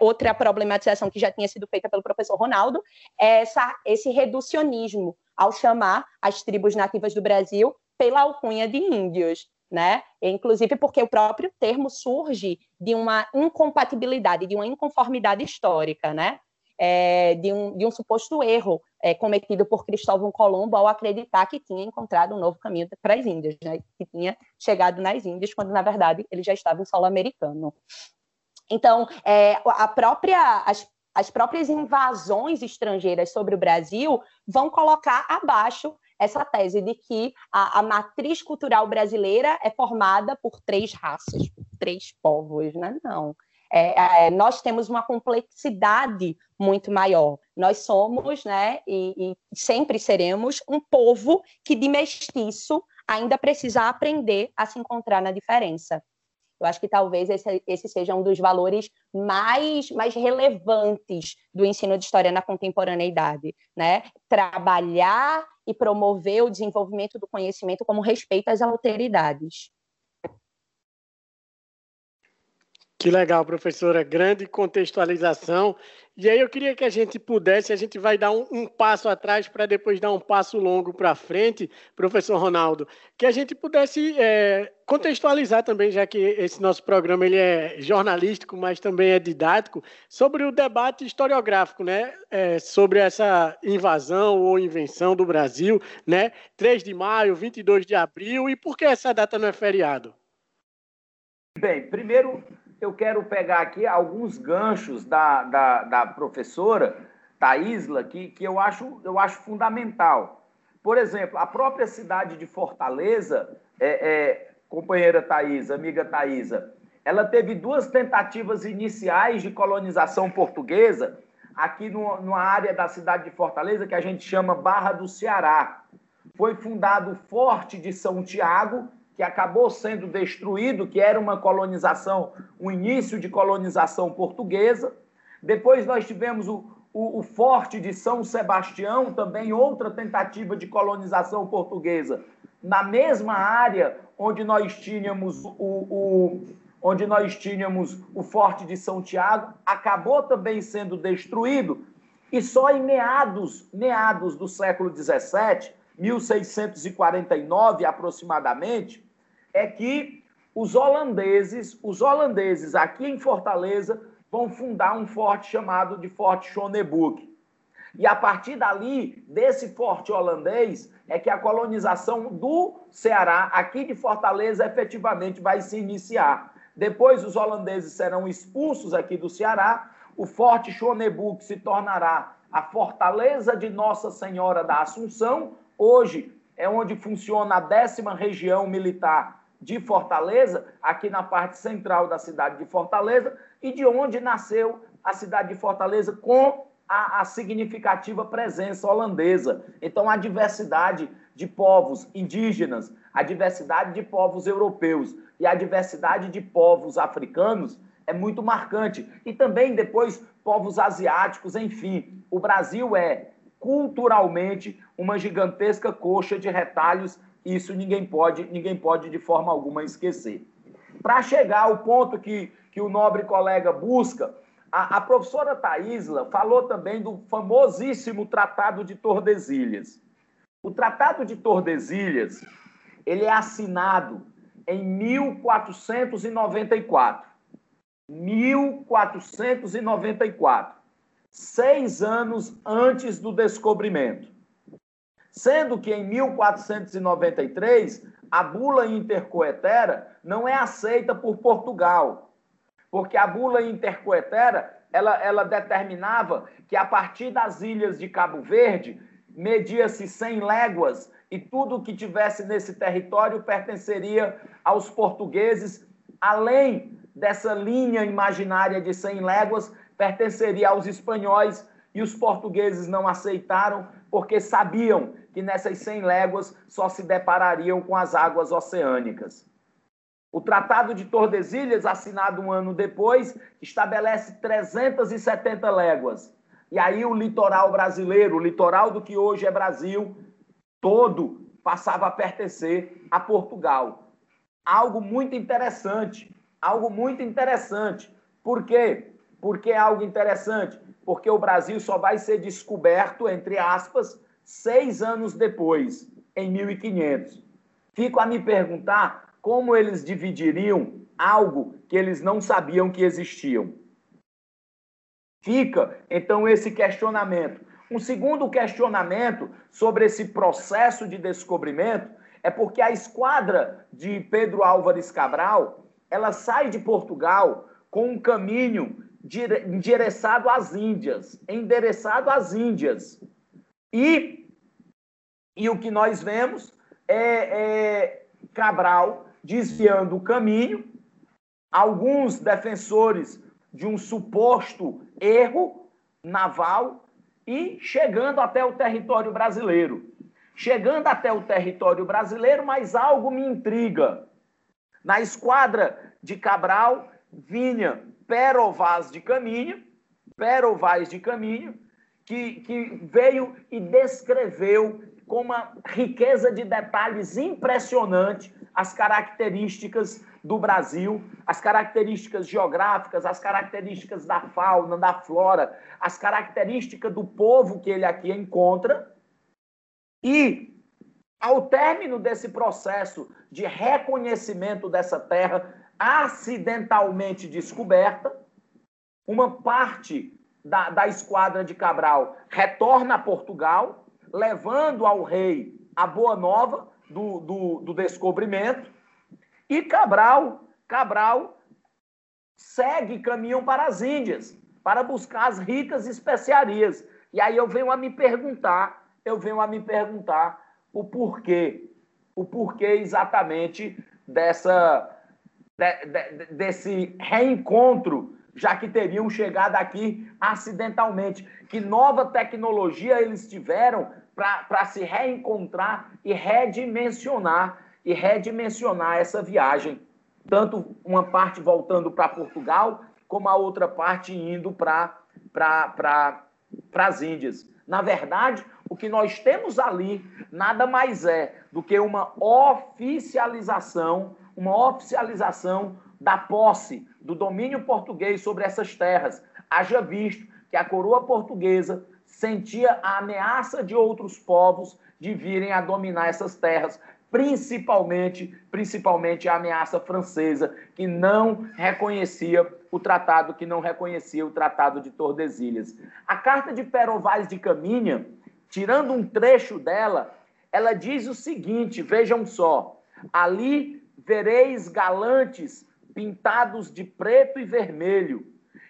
outra problematização que já tinha sido feita pelo professor Ronaldo é esse reducionismo ao chamar as tribos nativas do Brasil pela alcunha de índios, né? Inclusive porque o próprio termo surge de uma incompatibilidade, de uma inconformidade histórica, né? De um suposto erro cometido por Cristóvão Colombo ao acreditar que tinha encontrado um novo caminho para as Índias, né? Que tinha chegado nas Índias, quando, na verdade, ele já estava em solo americano. Então, as próprias invasões estrangeiras sobre o Brasil vão colocar abaixo essa tese de que a matriz cultural brasileira é formada por 3 raças, por 3 povos, né? Não. Nós temos uma complexidade muito maior. Nós somos, né, e sempre seremos, um povo que de mestiço ainda precisa aprender a se encontrar na diferença. Eu acho que talvez esse seja um dos valores mais relevantes do ensino de história na contemporaneidade, né? Trabalhar e promover o desenvolvimento do conhecimento como respeito às alteridades. Que legal, professora, grande contextualização. E aí eu queria que a gente vai dar um passo atrás para depois dar um passo longo para frente, professor Ronaldo, que a gente pudesse contextualizar também, já que esse nosso programa ele é jornalístico, mas também é didático, sobre o debate historiográfico, né? Sobre essa invasão ou invenção do Brasil, né? 3 de maio, 22 de abril, e por que essa data não é feriado? Bem, primeiro, eu quero pegar aqui alguns ganchos da professora Thaísla, que eu acho fundamental. Por exemplo, a própria cidade de Fortaleza, companheira Thaís, amiga Thaísa, ela teve duas tentativas iniciais de colonização portuguesa aqui numa área da cidade de Fortaleza, que a gente chama Barra do Ceará. Foi fundado o Forte de São Tiago, que acabou sendo destruído, que era uma colonização, um início de colonização portuguesa. Depois nós tivemos o Forte de São Sebastião, também outra tentativa de colonização portuguesa, na mesma área onde nós tínhamos o Forte de São Tiago, acabou também sendo destruído, e só em meados do século XVII, 1649 aproximadamente, é que os holandeses aqui em Fortaleza vão fundar um forte chamado de Forte Schoneburg. E a partir dali, desse forte holandês, é que a colonização do Ceará, aqui de Fortaleza, efetivamente vai se iniciar. Depois os holandeses serão expulsos aqui do Ceará, o Forte Schoneburg se tornará a Fortaleza de Nossa Senhora da Assunção, hoje é onde funciona a 10ª Região Militar de Fortaleza, aqui na parte central da cidade de Fortaleza, e de onde nasceu a cidade de Fortaleza com a significativa presença holandesa. Então, a diversidade de povos indígenas, a diversidade de povos europeus e a diversidade de povos africanos é muito marcante. E também, depois, povos asiáticos, enfim. O Brasil é, culturalmente, uma gigantesca coxa de retalhos. Isso ninguém pode de forma alguma esquecer. Para chegar ao ponto que o nobre colega busca, a professora Thaísla falou também do famosíssimo Tratado de Tordesilhas. O Tratado de Tordesilhas, ele é assinado em 1494. 1494, 6 anos antes do descobrimento. Sendo que em 1493, a bula intercoetera não é aceita por Portugal, porque a bula intercoetera ela determinava que a partir das ilhas de Cabo Verde media-se 100 léguas e tudo que tivesse nesse território pertenceria aos portugueses, além dessa linha imaginária de 100 léguas, pertenceria aos espanhóis, e os portugueses não aceitaram porque sabiam que nessas 100 léguas só se deparariam com as águas oceânicas. O Tratado de Tordesilhas, assinado um ano depois, estabelece 370 léguas. E aí o litoral brasileiro, o litoral do que hoje é Brasil, todo passava a pertencer a Portugal. Algo muito interessante. Por quê? Porque é algo interessante, porque o Brasil só vai ser descoberto, entre aspas, 6 anos depois, em 1500. Fico a me perguntar como eles dividiriam algo que eles não sabiam que existiam. Fica, então, esse questionamento. Um segundo questionamento sobre esse processo de descobrimento é porque a esquadra de Pedro Álvares Cabral, ela sai de Portugal com um caminho endereçado às Índias. E o que nós vemos é Cabral desviando o caminho, alguns defensores de um suposto erro naval, e chegando até o território brasileiro, mas algo me intriga. Na esquadra de Cabral vinha Pero Vaz de Caminha, que veio e descreveu com uma riqueza de detalhes impressionante as características do Brasil, as características geográficas, as características da fauna, da flora, as características do povo que ele aqui encontra. E, ao término desse processo de reconhecimento dessa terra acidentalmente descoberta, uma parte da esquadra de Cabral retorna a Portugal, levando ao rei a boa nova do descobrimento, e Cabral segue caminho para as Índias, para buscar as ricas especiarias. E aí eu venho a me perguntar o porquê exatamente dessa desse reencontro, já que teriam chegado aqui acidentalmente. Que nova tecnologia eles tiveram para se reencontrar e redimensionar essa viagem, tanto uma parte voltando para Portugal, como a outra parte indo para as Índias. Na verdade, o que nós temos ali nada mais é do que uma oficialização da posse, do domínio português sobre essas terras. Haja visto que a coroa portuguesa sentia a ameaça de outros povos de virem a dominar essas terras, principalmente a ameaça francesa, que não reconhecia o Tratado de Tordesilhas. A Carta de Pero Vaz de Caminha, tirando um trecho dela, ela diz o seguinte, vejam só: ali vereis galantes pintados de preto e vermelho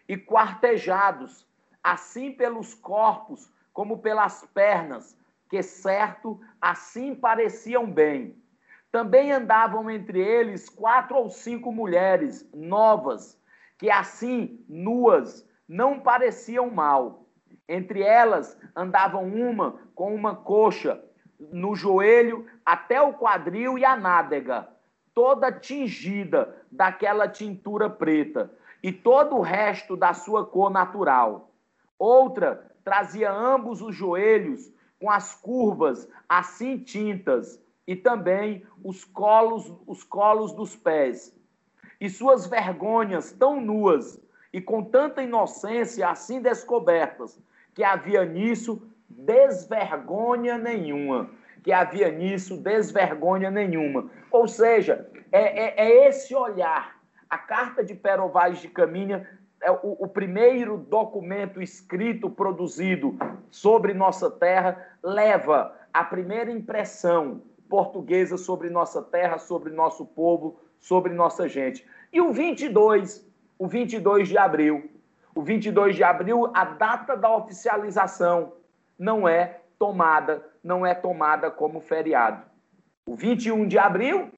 e quartejados, assim pelos corpos como pelas pernas, que certo assim pareciam bem. Também andavam entre eles 4 ou 5 mulheres novas, que assim, nuas, não pareciam mal. Entre elas andavam uma com uma coxa no joelho até o quadril e a nádega, toda tingida daquela tintura preta, e todo o resto da sua cor natural. Outra trazia ambos os joelhos com as curvas assim tintas, e também os colos dos pés. E suas vergonhas tão nuas e com tanta inocência assim descobertas, que havia nisso desvergonha nenhuma. Ou seja, é esse olhar. A Carta de Pero Vaz de Caminha é o primeiro documento escrito, produzido sobre nossa terra, leva a primeira impressão portuguesa sobre nossa terra, sobre nosso povo, sobre nossa gente. E o 22 de abril, a data da oficialização, não é tomada como feriado. O 21 de abril,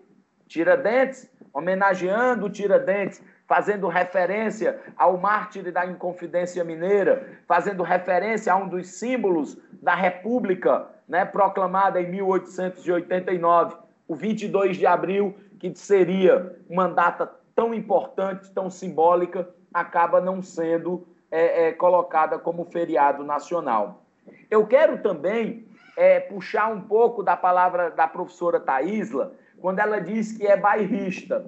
Tiradentes, homenageando Tiradentes, fazendo referência ao mártir da Inconfidência Mineira, fazendo referência a um dos símbolos da República, né, proclamada em 1889, o 22 de abril, que seria uma data tão importante, tão simbólica, acaba não sendo colocada como feriado nacional. Eu quero também puxar um pouco da palavra da professora Thaísla, quando ela diz que é bairrista.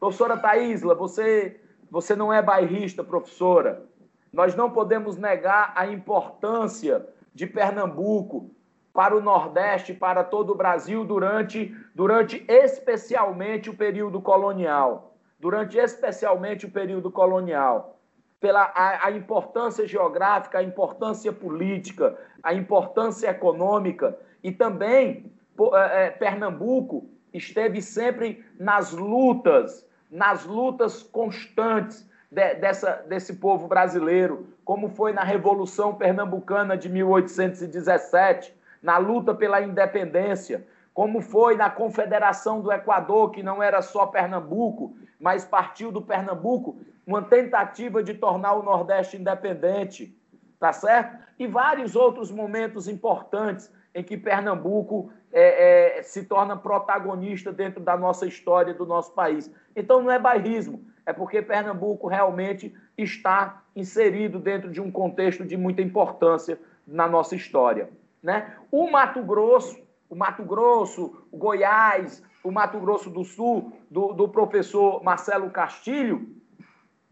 Professora Thaísla, você não é bairrista, professora. Nós não podemos negar a importância de Pernambuco para o Nordeste, para todo o Brasil, durante especialmente o período colonial. Pela a importância geográfica, a importância política, a importância econômica, e também Pernambuco esteve sempre nas lutas constantes desse povo brasileiro, como foi na Revolução Pernambucana de 1817, na luta pela independência, como foi na Confederação do Equador, que não era só Pernambuco, mas partiu do Pernambuco, uma tentativa de tornar o Nordeste independente, tá certo? E vários outros momentos importantes em que Pernambuco se torna protagonista dentro da nossa história, do nosso país. Então, não é bairrismo, é porque Pernambuco realmente está inserido dentro de um contexto de muita importância na nossa história, né? O Mato Grosso, o Goiás, o Mato Grosso do Sul, do professor Marcelo Castilho,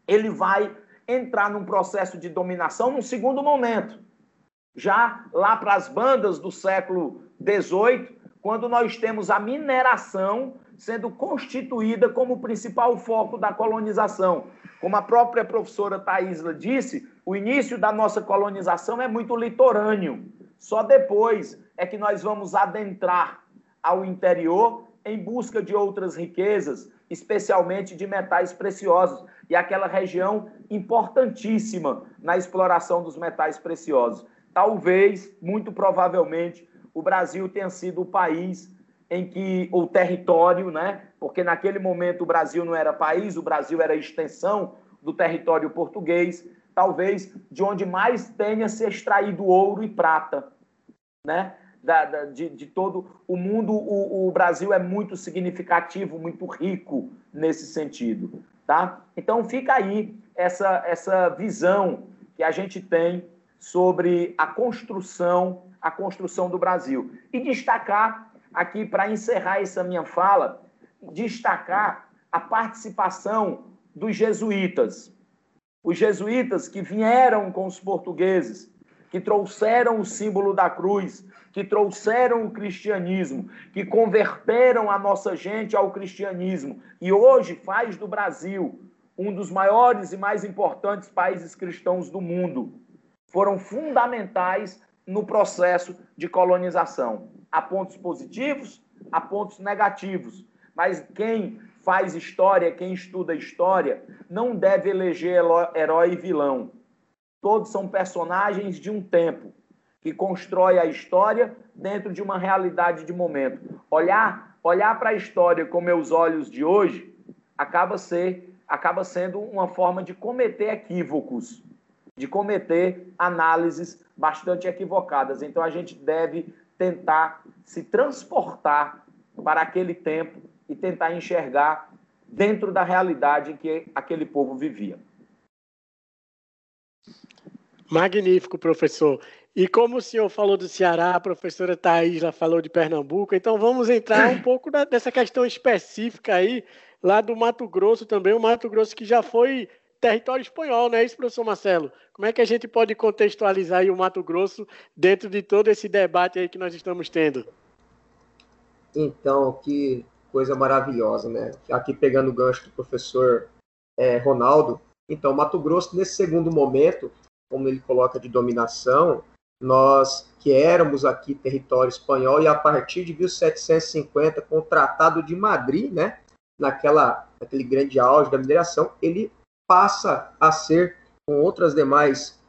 ele vai entrar num processo de dominação num segundo momento, já lá para as bandas do século XVIII, quando nós temos a mineração sendo constituída como principal foco da colonização. Como a própria professora Thaísla disse, o início da nossa colonização é muito litorâneo. Só depois é que nós vamos adentrar ao interior em busca de outras riquezas, especialmente de metais preciosos, e aquela região importantíssima na exploração dos metais preciosos. Talvez, muito provavelmente, o Brasil tenha sido o país em que o território, né? Porque naquele momento o Brasil não era país, o Brasil era extensão do território português, talvez de onde mais tenha se extraído ouro e prata, né? De todo o mundo, o Brasil é muito significativo, muito rico nesse sentido, tá? Então fica aí essa visão que a gente tem sobre a construção do Brasil. E destacar aqui, para encerrar essa minha fala, destacar a participação dos jesuítas. Os jesuítas que vieram com os portugueses, que trouxeram o símbolo da cruz, que trouxeram o cristianismo, que converteram a nossa gente ao cristianismo e hoje faz do Brasil um dos maiores e mais importantes países cristãos do mundo, foram fundamentais no processo de colonização. Há pontos positivos, há pontos negativos, mas quem faz história, quem estuda história, não deve eleger herói e vilão. Todos são personagens de um tempo que constrói a história dentro de uma realidade de momento. Olhar para a história com meus olhos de hoje acaba sendo uma forma de cometer equívocos, de cometer análises bastante equivocadas. Então, a gente deve tentar se transportar para aquele tempo e tentar enxergar dentro da realidade em que aquele povo vivia. Magnífico, professor. E como o senhor falou do Ceará, a professora Thaísla falou de Pernambuco, então vamos entrar um pouco nessa questão específica aí, lá do Mato Grosso também, o Mato Grosso que já foi território espanhol, não é isso, professor Marcelo? Como é que a gente pode contextualizar aí o Mato Grosso dentro de todo esse debate aí que nós estamos tendo? Então, que coisa maravilhosa, né? Aqui pegando o gancho do professor Ronaldo, então, Mato Grosso, nesse segundo momento, como ele coloca, de dominação, nós que éramos aqui território espanhol, e a partir de 1750, com o Tratado de Madrid, né, naquele grande auge da mineração, ele passa a ser, com outras demais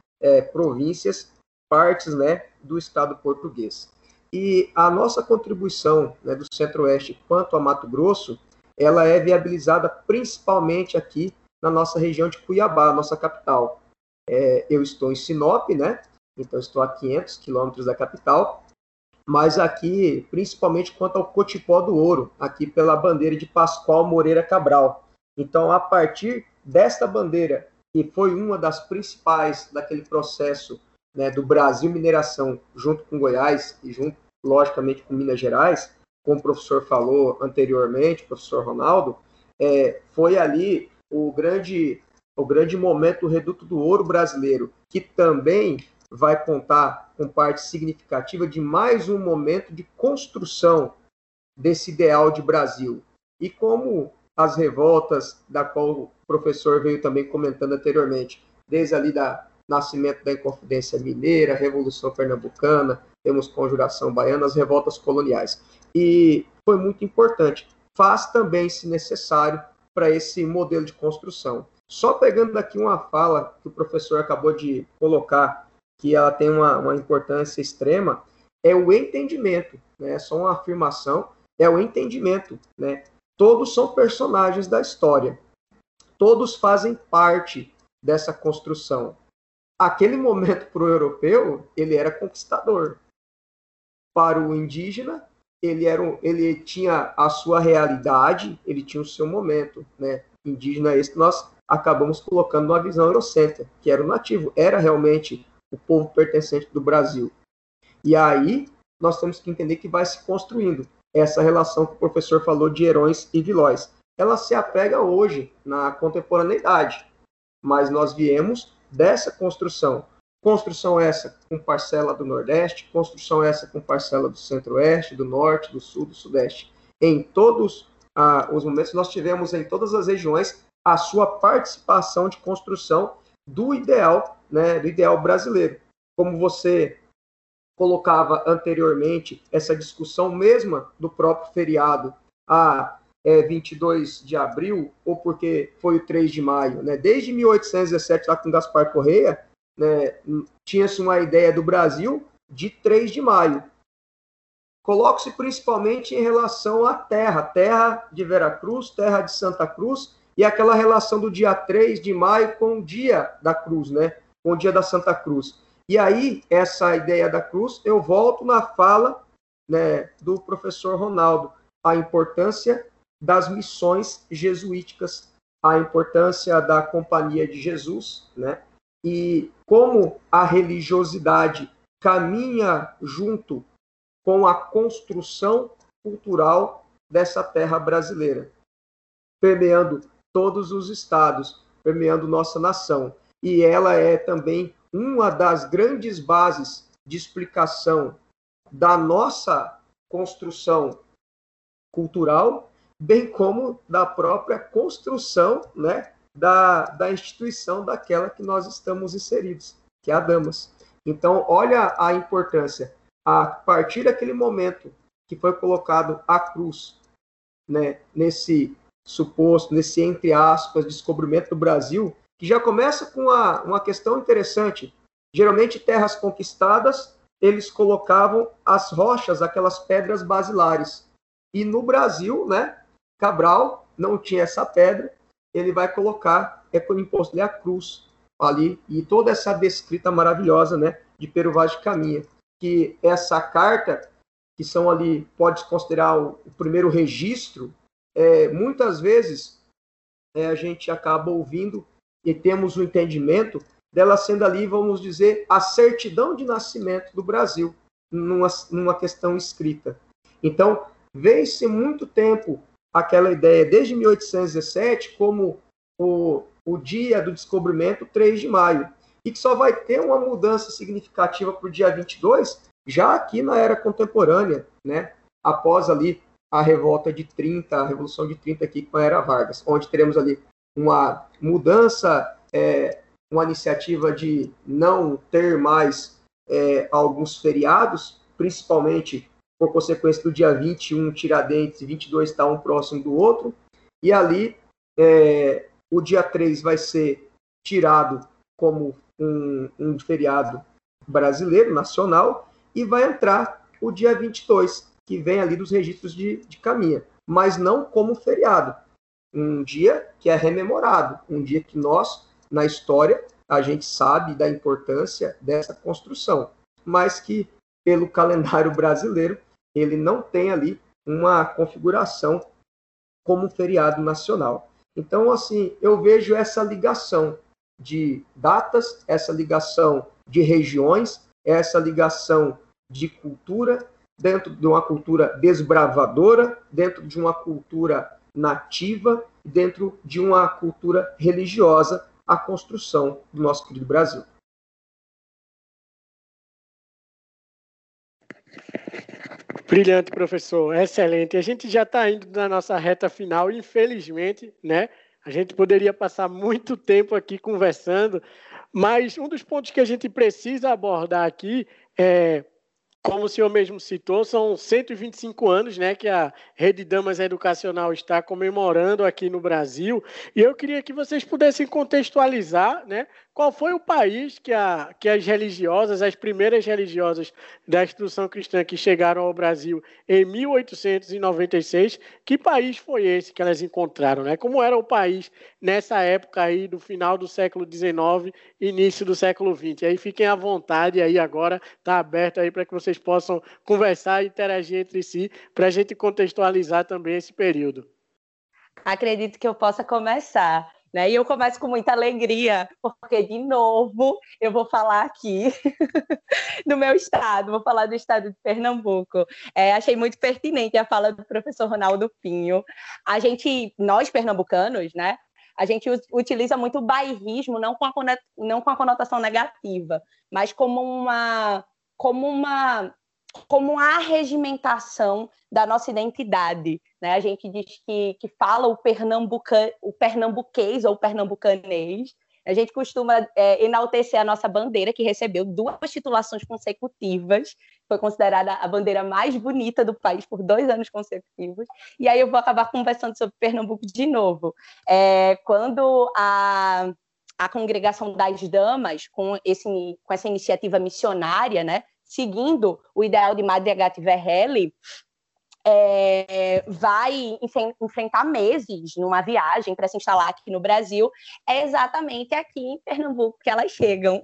províncias, partes, né, do Estado português. E a nossa contribuição, né, do Centro-Oeste quanto a Mato Grosso, ela é viabilizada principalmente aqui na nossa região de Cuiabá, nossa capital. Eu estou em Sinop, né? Então estou a 500 quilômetros da capital, mas aqui, principalmente quanto ao Cotipó do Ouro, aqui pela bandeira de Pascoal Moreira Cabral. Então, a partir desta bandeira, que foi uma das principais daquele processo, né, do Brasil Mineração, junto com Goiás e junto, logicamente, com Minas Gerais, como o professor falou anteriormente, o professor Ronaldo, foi ali o grande momento do Reduto do Ouro brasileiro, que também vai contar com parte significativa de mais um momento de construção desse ideal de Brasil. E como as revoltas, da qual o professor veio também comentando anteriormente, desde ali da nascimento da Inconfidência Mineira, Revolução Pernambucana, temos Conjuração Baiana, as revoltas coloniais. E foi muito importante. Faz também, se necessário, para esse modelo de construção. Só pegando daqui uma fala que o professor acabou de colocar, que ela tem uma importância extrema, é o entendimento, né? Só uma afirmação, é o entendimento, né? Todos são personagens da história, todos fazem parte dessa construção. Aquele momento para o europeu, ele era conquistador. Para o indígena, ele tinha a sua realidade, ele tinha o seu momento, né? Indígena, esse que nós acabamos colocando numa visão eurocêntrica, que era o nativo, era realmente o povo pertencente do Brasil. E aí, nós temos que entender que vai se construindo essa relação que o professor falou de heróis e vilões. Ela se apega hoje, na contemporaneidade, mas nós viemos dessa construção. Construção essa com parcela do Nordeste, construção essa com parcela do Centro-Oeste, do Norte, do Sul, do Sudeste. Em todos os momentos, nós tivemos em todas as regiões a sua participação de construção do ideal, né, do ideal brasileiro. Como você colocava anteriormente, essa discussão mesma do próprio feriado, 22 de abril, ou porque foi o 3 de maio, né? Desde 1817, lá com Gaspar Correia, né, tinha-se uma ideia do Brasil de 3 de maio. Coloco-se principalmente em relação à terra, terra de Veracruz, terra de Santa Cruz, e aquela relação do dia 3 de maio com o dia da cruz, né? Com o dia da Santa Cruz. E aí, essa ideia da cruz, eu volto na fala, né, do professor Ronaldo, a importância das missões jesuíticas, a importância da Companhia de Jesus, né? E como a religiosidade caminha junto com a construção cultural dessa terra brasileira, permeando todos os estados, permeando nossa nação. E ela é também uma das grandes bases de explicação da nossa construção cultural, bem como da própria construção, né, da instituição daquela que nós estamos inseridos, que é a Damas. Então, olha a importância. A partir daquele momento que foi colocado a cruz, né, nesse suposto, nesse, entre aspas, descobrimento do Brasil, que já começa com uma questão interessante. Geralmente, terras conquistadas, eles colocavam as rochas, aquelas pedras basilares. E no Brasil, né, Cabral não tinha essa pedra, ele vai colocar, é quando imposto a cruz ali, e toda essa descrita maravilhosa, né, de Pero Vaz de Caminha, que essa carta, que são ali, pode-se considerar o primeiro registro, muitas vezes a gente acaba ouvindo e temos o entendimento dela sendo ali, vamos dizer, a certidão de nascimento do Brasil, numa questão escrita. Então, vem-se muito tempo aquela ideia, desde 1817, como o dia do descobrimento, 3 de maio, e que só vai ter uma mudança significativa para o dia 22, já aqui na era contemporânea, né? Após ali a revolta de 30, a Revolução de 30 aqui com a era Vargas, onde teremos ali uma mudança, uma iniciativa de não ter mais alguns feriados, principalmente por consequência do dia 21, Tiradentes, 22 está um próximo do outro, e ali o dia 3 vai ser tirado como um feriado brasileiro, nacional, e vai entrar o dia 22, que vem ali dos registros de Caminha, mas não como feriado, um dia que é rememorado, um dia que nós, na história, a gente sabe da importância dessa construção, mas que, pelo calendário brasileiro, ele não tem ali uma configuração como um feriado nacional. Então, assim, eu vejo essa ligação de datas, essa ligação de regiões, essa ligação de cultura, dentro de uma cultura desbravadora, dentro de uma cultura nativa, dentro de uma cultura religiosa, a construção do nosso querido Brasil. Brilhante, professor. Excelente. A gente já está indo na nossa reta final, infelizmente, né? A gente poderia passar muito tempo aqui conversando, mas um dos pontos que a gente precisa abordar aqui é, como o senhor mesmo citou, são 125 anos, né, que a Rede Damas Educacional está comemorando aqui no Brasil, e eu queria que vocês pudessem contextualizar, né, qual foi o país que as religiosas, as primeiras religiosas da instrução cristã que chegaram ao Brasil em 1896, que país foi esse que elas encontraram, né? Como era o país nessa época aí do final do século XIX, início do século XX? Aí fiquem à vontade, aí agora está aberto aí para que vocês possam conversar e interagir entre si, para a gente contextualizar também esse período. Acredito que eu possa começar. Né? E eu começo com muita alegria, porque, de novo, eu vou falar aqui do meu estado, vou falar do estado de Pernambuco. Achei muito pertinente a fala do professor Ronaldo Pinho. Nós pernambucanos, né? A gente utiliza muito o bairrismo, não com a conotação negativa, mas como uma arregimentação da nossa identidade, né? A gente diz que fala o pernambuquês ou o pernambucanês. A gente costuma enaltecer a nossa bandeira, que recebeu 2 titulações consecutivas, foi considerada a bandeira mais bonita do país por 2 anos consecutivos, e aí eu vou acabar conversando sobre Pernambuco de novo. Quando a Congregação das Damas, com essa iniciativa missionária, né, seguindo o ideal de Madrigal-Verhelli, vai enfrentar meses numa viagem para se instalar aqui no Brasil, é exatamente aqui em Pernambuco que elas chegam.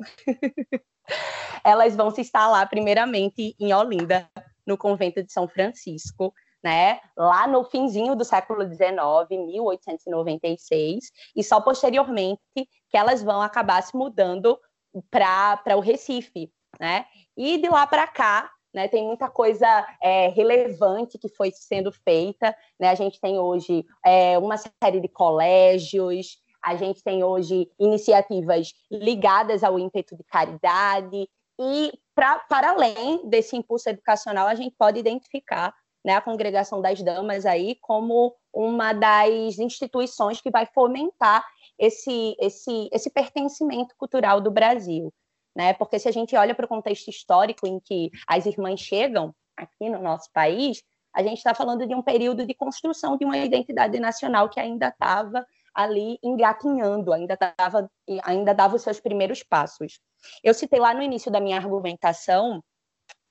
Elas vão se instalar primeiramente em Olinda, no convento de São Francisco, né? Lá no finzinho do século XIX, 1896, e só posteriormente que elas vão acabar se mudando para o Recife, né? E de lá para cá, né, tem muita coisa relevante que foi sendo feita, né? A gente tem hoje uma série de colégios, a gente tem hoje iniciativas ligadas ao ímpeto de caridade, e para além desse impulso educacional, a gente pode identificar, né, a Congregação das Damas aí como uma das instituições que vai fomentar esse pertencimento cultural do Brasil. Porque se a gente olha para o contexto histórico em que as irmãs chegam aqui no nosso país, a gente está falando de um período de construção de uma identidade nacional que ainda estava ali engatinhando, ainda dava os seus primeiros passos. Eu citei lá no início da minha argumentação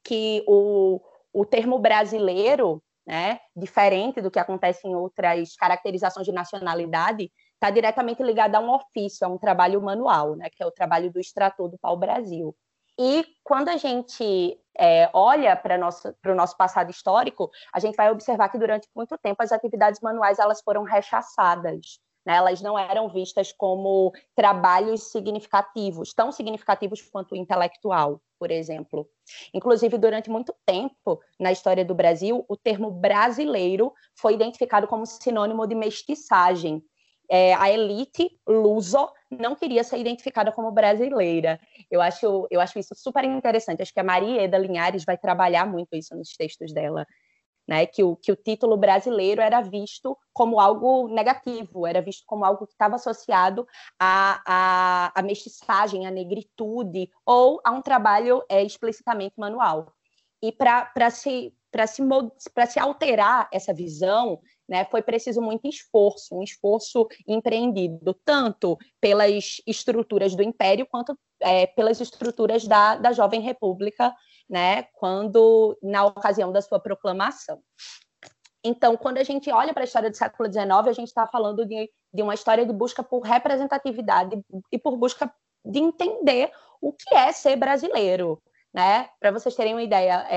que o termo brasileiro, né, diferente do que acontece em outras caracterizações de nacionalidade, está diretamente ligado a um ofício, a um trabalho manual, né, que é o trabalho do extrator do pau-brasil. E quando a gente olha para o nosso passado histórico, a gente vai observar que durante muito tempo as atividades manuais elas foram rechaçadas, né? Elas não eram vistas como trabalhos significativos, tão significativos quanto o intelectual, por exemplo. Inclusive, durante muito tempo na história do Brasil, o termo brasileiro foi identificado como sinônimo de mestiçagem. A elite luso não queria ser identificada como brasileira. Eu acho isso super interessante. Acho que a Marieda Linhares vai trabalhar muito isso nos textos dela, né? Que o título brasileiro era visto como algo negativo, era visto como algo que estava associado à mestiçagem, à negritude, ou a um trabalho explicitamente manual. E para se alterar essa visão, né, foi preciso muito esforço, um esforço empreendido tanto pelas estruturas do Império quanto pelas estruturas da Jovem República, né, quando, na ocasião da sua proclamação. Então, quando a gente olha para a história do século XIX, a gente está falando de uma história de busca por representatividade e por busca de entender o que é ser brasileiro. Né? Para vocês terem uma ideia,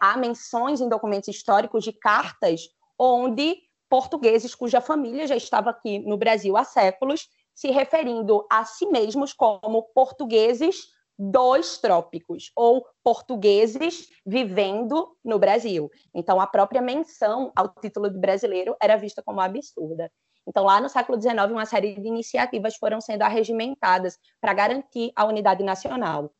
há menções em documentos históricos de cartas onde portugueses cuja família já estava aqui no Brasil há séculos, se referindo a si mesmos como portugueses dos trópicos, ou portugueses vivendo no Brasil. Então, a própria menção ao título de brasileiro era vista como absurda. Então, lá no século XIX, uma série de iniciativas foram sendo arregimentadas para garantir a unidade nacional.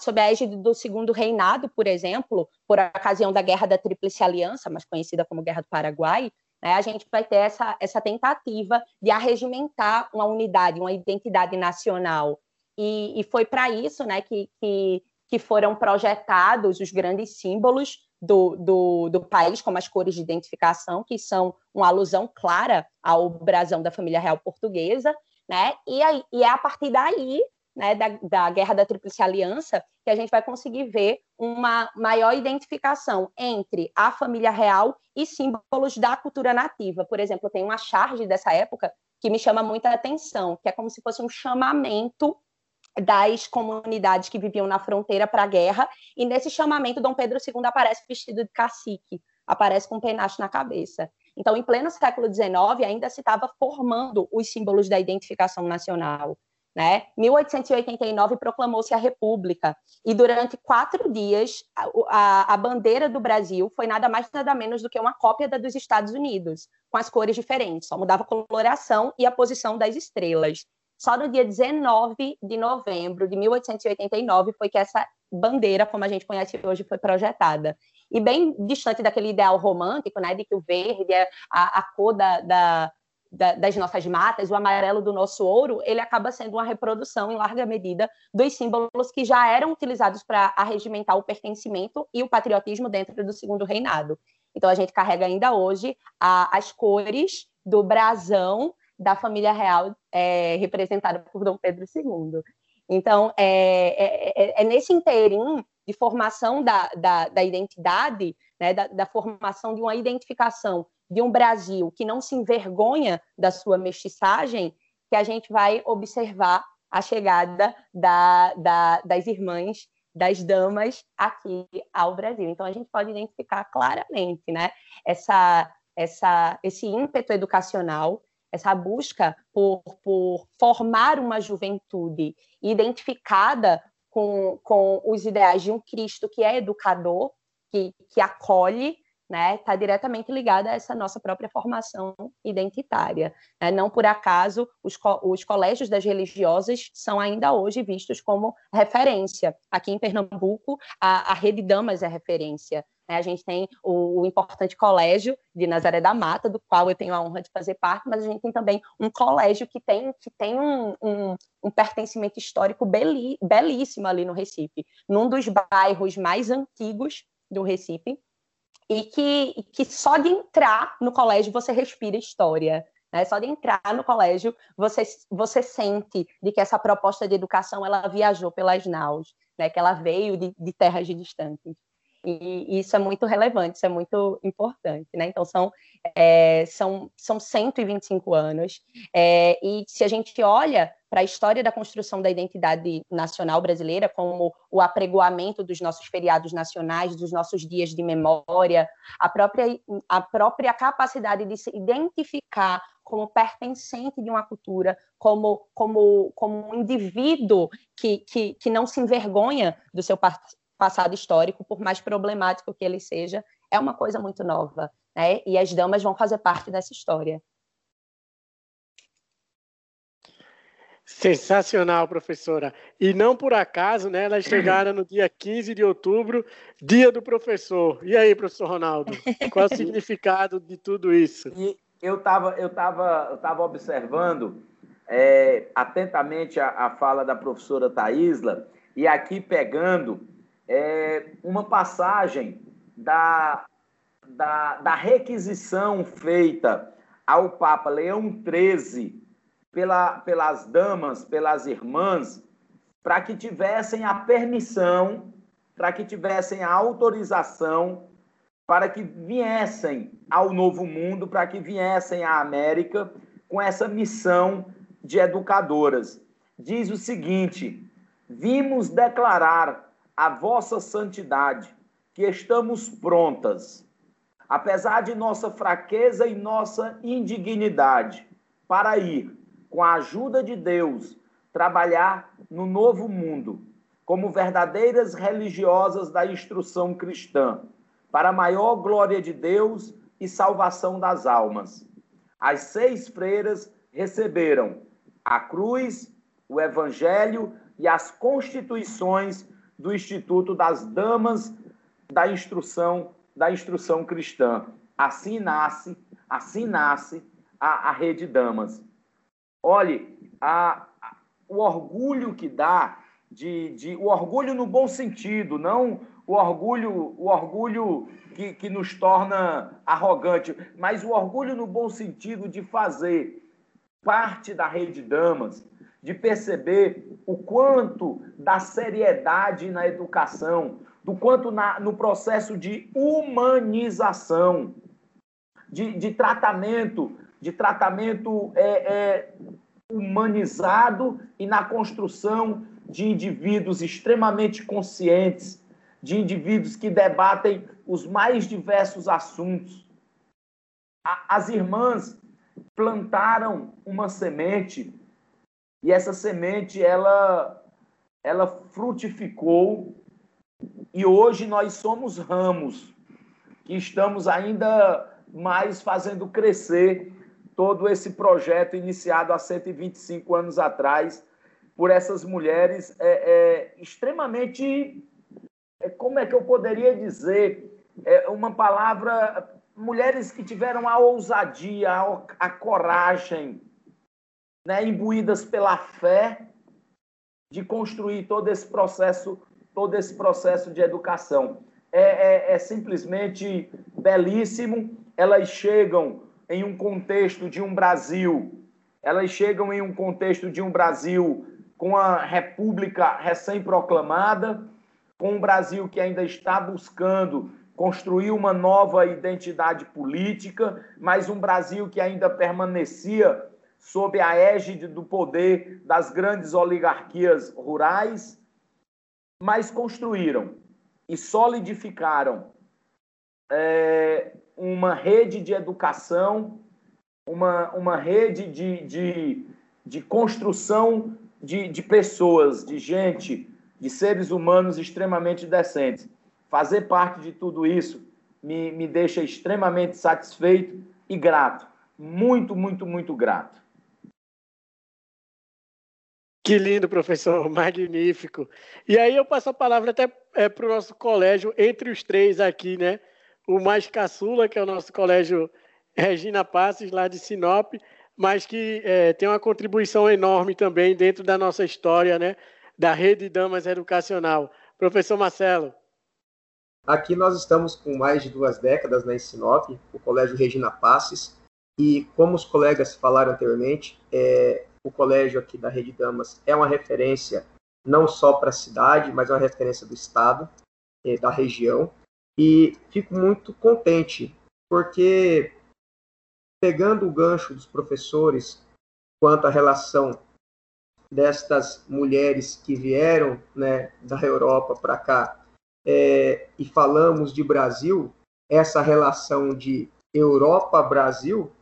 Sob a égide do Segundo Reinado, por exemplo, por ocasião da Guerra da Tríplice Aliança, mais conhecida como Guerra do Paraguai, né, a gente vai ter essa tentativa de arregimentar uma unidade, uma identidade nacional. E foi para isso, né, que foram projetados os grandes símbolos do país, como as cores de identificação, que são uma alusão clara ao brasão da família real portuguesa, né, e é a partir daí, né, da Guerra da Tríplice Aliança, que a gente vai conseguir ver uma maior identificação entre a família real e símbolos da cultura nativa. Por exemplo, tem uma charge dessa época que me chama muita atenção, que é como se fosse um chamamento das comunidades que viviam na fronteira para a guerra, e nesse chamamento Dom Pedro II aparece vestido de cacique, aparece com um penhacho na cabeça. Então, em pleno século XIX, ainda se estava formando os símbolos da identificação nacional. Né? 1889 proclamou-se a República, e durante 4 dias a bandeira do Brasil foi nada mais nada menos do que uma cópia da dos Estados Unidos, com as cores diferentes, só mudava a coloração e a posição das estrelas. Só no dia 19 de novembro de 1889 foi que essa bandeira, como a gente conhece hoje, foi projetada. E bem distante daquele ideal romântico, né, de que o verde é a cor das nossas matas, o amarelo do nosso ouro, ele acaba sendo uma reprodução, em larga medida, dos símbolos que já eram utilizados para arregimentar o pertencimento e o patriotismo dentro do Segundo Reinado. Então, a gente carrega ainda hoje as cores do brasão da família real representada por Dom Pedro II. Então, é nesse inteirinho de formação da identidade, né, da formação de uma identificação de um Brasil que não se envergonha da sua mestiçagem, que a gente vai observar a chegada das irmãs, das damas aqui ao Brasil. Então, a gente pode identificar claramente, né, esse ímpeto educacional, essa busca por formar uma juventude identificada com os ideais de um Cristo que é educador, que acolhe, né, está diretamente ligada a essa nossa própria formação identitária. Né? Não por acaso os colégios das religiosas são ainda hoje vistos como referência. Aqui em Pernambuco, a Rede Damas é referência. Né? A gente tem o importante colégio de Nazaré da Mata, do qual eu tenho a honra de fazer parte, mas a gente tem também um colégio que tem um pertencimento histórico belíssimo ali no Recife, num dos bairros mais antigos do Recife, e que só de entrar no colégio você respira história, né? Só de entrar no colégio você sente de que essa proposta de educação ela viajou pelas naus, né? Que ela veio de terras distantes. E isso é muito relevante, isso é muito importante, né? Então, são 125 anos. E se a gente olha para a história da construção da identidade nacional brasileira, como o apregoamento dos nossos feriados nacionais, dos nossos dias de memória, a própria capacidade de se identificar como pertencente de uma cultura, como um indivíduo que não se envergonha do seu passado histórico, por mais problemático que ele seja, é uma coisa muito nova, né? E as damas vão fazer parte dessa história. Sensacional, professora. E não por acaso, né, elas chegaram no dia 15 de outubro, dia do professor. E aí, professor Ronaldo, qual é o significado de tudo isso? E eu tava observando atentamente a fala da professora Thaísla, e aqui pegando uma passagem da requisição feita ao Papa Leão XIII pelas damas, pelas irmãs, para que tivessem a permissão, para que tivessem a autorização, para que viessem ao Novo Mundo, para que viessem à América com essa missão de educadoras. Diz o seguinte: vimos declarar a vossa santidade, que estamos prontas, apesar de nossa fraqueza e nossa indignidade, para ir, com a ajuda de Deus, trabalhar no novo mundo, como verdadeiras religiosas da instrução cristã, para a maior glória de Deus e salvação das almas. As 6 freiras receberam a cruz, o evangelho e as constituições do Instituto das Damas da Instrução Cristã. Assim nasce a Rede Damas. Olhe, o orgulho que dá, o orgulho no bom sentido, não o orgulho que nos torna arrogante, mas o orgulho no bom sentido de fazer parte da Rede Damas, de perceber o quanto da seriedade na educação, do quanto no processo de humanização, de tratamento humanizado e na construção de indivíduos extremamente conscientes, de indivíduos que debatem os mais diversos assuntos. As irmãs plantaram uma semente, e essa semente, ela frutificou, e hoje nós somos ramos que estamos ainda mais fazendo crescer todo esse projeto iniciado há 125 anos atrás por essas mulheres extremamente, como é que eu poderia dizer, uma palavra, mulheres que tiveram a ousadia, a coragem, né, imbuídas pela fé, de construir todo esse processo de educação. É simplesmente belíssimo. Elas chegam em um contexto de um Brasil com a República recém-proclamada, com um Brasil que ainda está buscando construir uma nova identidade política, mas um Brasil que ainda permanecia sob a égide do poder das grandes oligarquias rurais, mas construíram e solidificaram uma rede de educação, uma rede de construção de pessoas, de gente, de seres humanos extremamente decentes. Fazer parte de tudo isso me deixa extremamente satisfeito e grato. Muito, muito, muito grato. Que lindo, professor. Magnífico. E aí eu passo a palavra até para o nosso colégio, entre os três aqui, né? O mais caçula, que é o nosso colégio Regina Pacis, lá de Sinop, mas que tem uma contribuição enorme também dentro da nossa história, né? Da Rede Damas Educacional. Professor Marcelo. Aqui nós estamos com mais de 2 décadas, né, em Sinop, o Colégio Regina Pacis, e como os colegas falaram anteriormente, o colégio aqui da Rede Damas é uma referência não só para a cidade, mas é uma referência do estado, da região, e fico muito contente, porque pegando o gancho dos professores quanto à relação destas mulheres que vieram, né, da Europa para cá, e falamos de Brasil, essa relação de Europa-Brasil,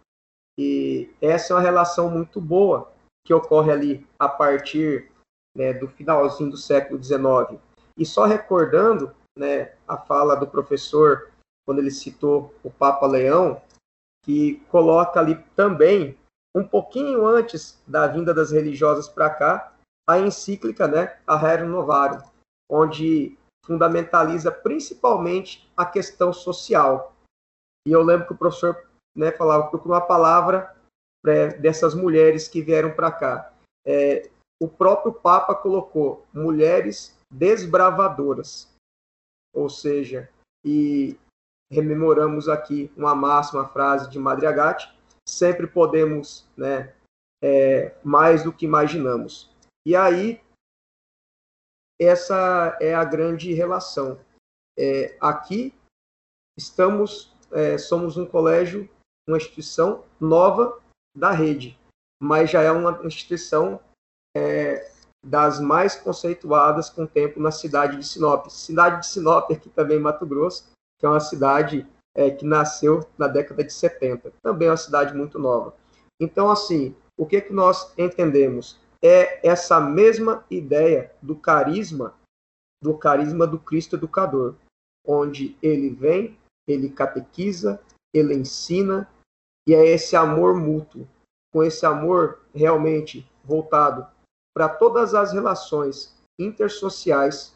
e essa é uma relação muito boa que ocorre ali a partir, né, do finalzinho do século XIX. E só recordando, né, a fala do professor, quando ele citou o Papa Leão, que coloca ali também, um pouquinho antes da vinda das religiosas para cá, a encíclica, né, a Rerum Novarum, onde fundamentaliza principalmente a questão social. E eu lembro que o professor, né, falava, procurou a palavra dessas mulheres que vieram para cá. O próprio Papa colocou mulheres desbravadoras, ou seja, e rememoramos aqui uma máxima, uma frase de Madre Agathe, sempre podemos, né, mais do que imaginamos. E aí, essa é a grande relação. Aqui somos um colégio, uma instituição nova da rede, mas já é uma instituição das mais conceituadas com o tempo na cidade de Sinop. Cidade de Sinop, aqui também em Mato Grosso, que é uma cidade que nasceu na década de 70. Também é uma cidade muito nova. Então, assim, o que nós entendemos? Essa mesma ideia do carisma do Cristo educador, onde ele vem, ele catequiza, ele ensina, e é esse amor mútuo, com esse amor realmente voltado para todas as relações intersociais,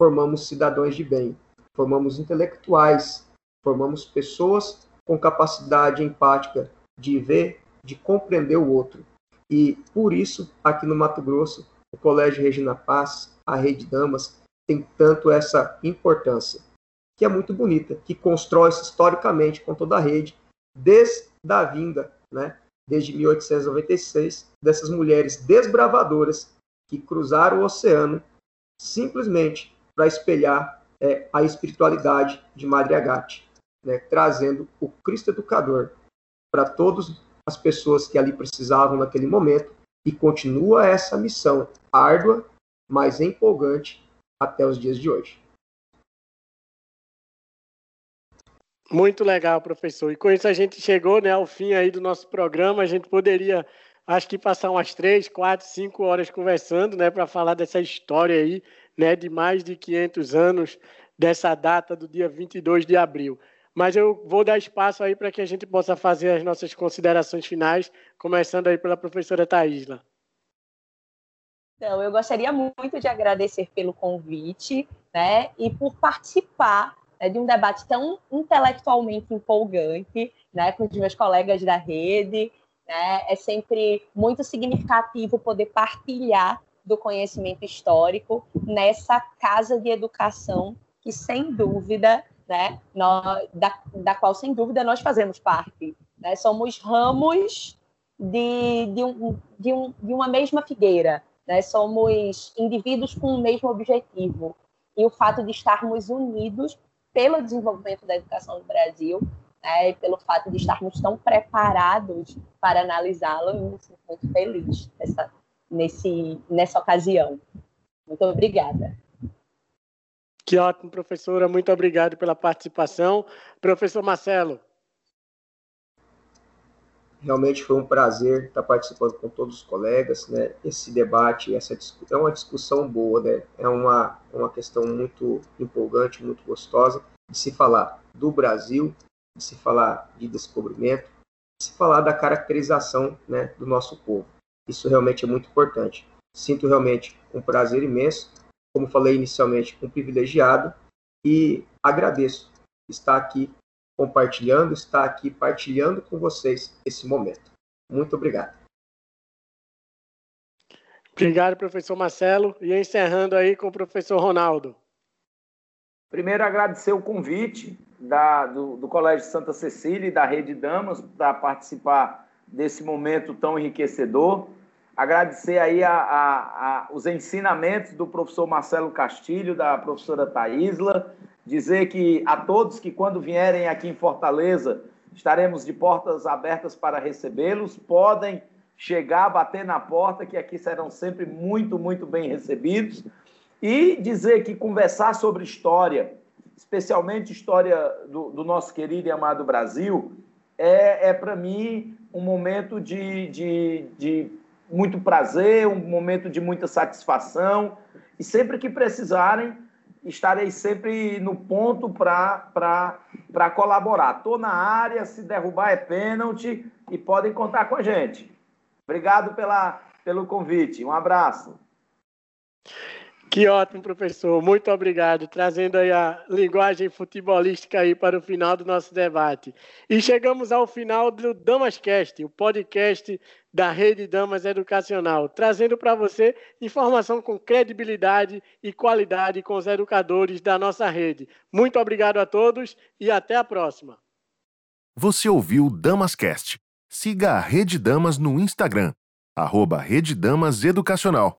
formamos cidadãos de bem, formamos intelectuais, formamos pessoas com capacidade empática de ver, de compreender o outro. E, por isso, aqui no Mato Grosso, o Colégio Regina Pacis, a Rede Damas, tem tanto essa importância, que é muito bonita, que constrói-se historicamente com toda a rede, desde a vinda, né, desde 1896, dessas mulheres desbravadoras que cruzaram o oceano simplesmente para espelhar a espiritualidade de Madre Agathe, né, trazendo o Cristo educador para todos as pessoas que ali precisavam naquele momento, e continua essa missão árdua, mas empolgante até os dias de hoje. Muito legal, professor. E com isso a gente chegou, né, ao fim aí do nosso programa. A gente poderia, acho que, passar umas 3, 4, 5 horas conversando, né, para falar dessa história aí, né, de mais de 500 anos, dessa data do dia 22 de abril. Mas eu vou dar espaço aí para que a gente possa fazer as nossas considerações finais, começando aí pela professora Thaísla. Então, eu gostaria muito de agradecer pelo convite, né, e por participar, né, de um debate tão intelectualmente empolgante, né, com os meus colegas da rede. Né, é sempre muito significativo poder partilhar do conhecimento histórico nessa casa de educação que, sem dúvida, né, da qual, sem dúvida, nós fazemos parte. Né? Somos ramos de uma mesma figueira, né? Somos indivíduos com o mesmo objetivo. E o fato de estarmos unidos pelo desenvolvimento da educação do Brasil, né, e pelo fato de estarmos tão preparados para analisá-lo, eu me sinto muito feliz nessa ocasião. Muito obrigada. Que ótimo, professora. Muito obrigado pela participação. Professor Marcelo. Realmente foi um prazer estar participando com todos os colegas, né? Esse debate, essa é uma discussão boa, né? É uma questão muito empolgante, muito gostosa, de se falar do Brasil, de se falar de descobrimento, de se falar da caracterização, né, do nosso povo. Isso realmente é muito importante. Sinto realmente um prazer imenso, como falei inicialmente, um privilegiado, e agradeço estar aqui compartilhando, estar aqui partilhando com vocês esse momento. Muito obrigado. Obrigado, professor Marcelo. E encerrando aí com o professor Ronaldo. Primeiro, agradecer o convite do Colégio Santa Cecília e da Rede Damas para participar desse momento tão enriquecedor. Agradecer aí os ensinamentos do professor Marcelo Castilho, da professora Thaísla. Dizer que a todos que, quando vierem aqui em Fortaleza, estaremos de portas abertas para recebê-los. Podem chegar, bater na porta, que aqui serão sempre muito, muito bem recebidos. E dizer que conversar sobre história, especialmente história do nosso querido e amado Brasil, é para mim, um momento de muito prazer, um momento de muita satisfação. E sempre que precisarem, estarei sempre no ponto para colaborar. Estou na área, se derrubar é pênalti e podem contar com a gente. Obrigado pelo convite. Um abraço. Que ótimo, professor. Muito obrigado. Trazendo aí a linguagem futebolística aí para o final do nosso debate. E chegamos ao final do Damascast, o podcast da Rede Damas Educacional, trazendo para você informação com credibilidade e qualidade com os educadores da nossa rede. Muito obrigado a todos e até a próxima. Você ouviu o Damascast. Siga a Rede Damas no Instagram, @Rede Damas Educacional.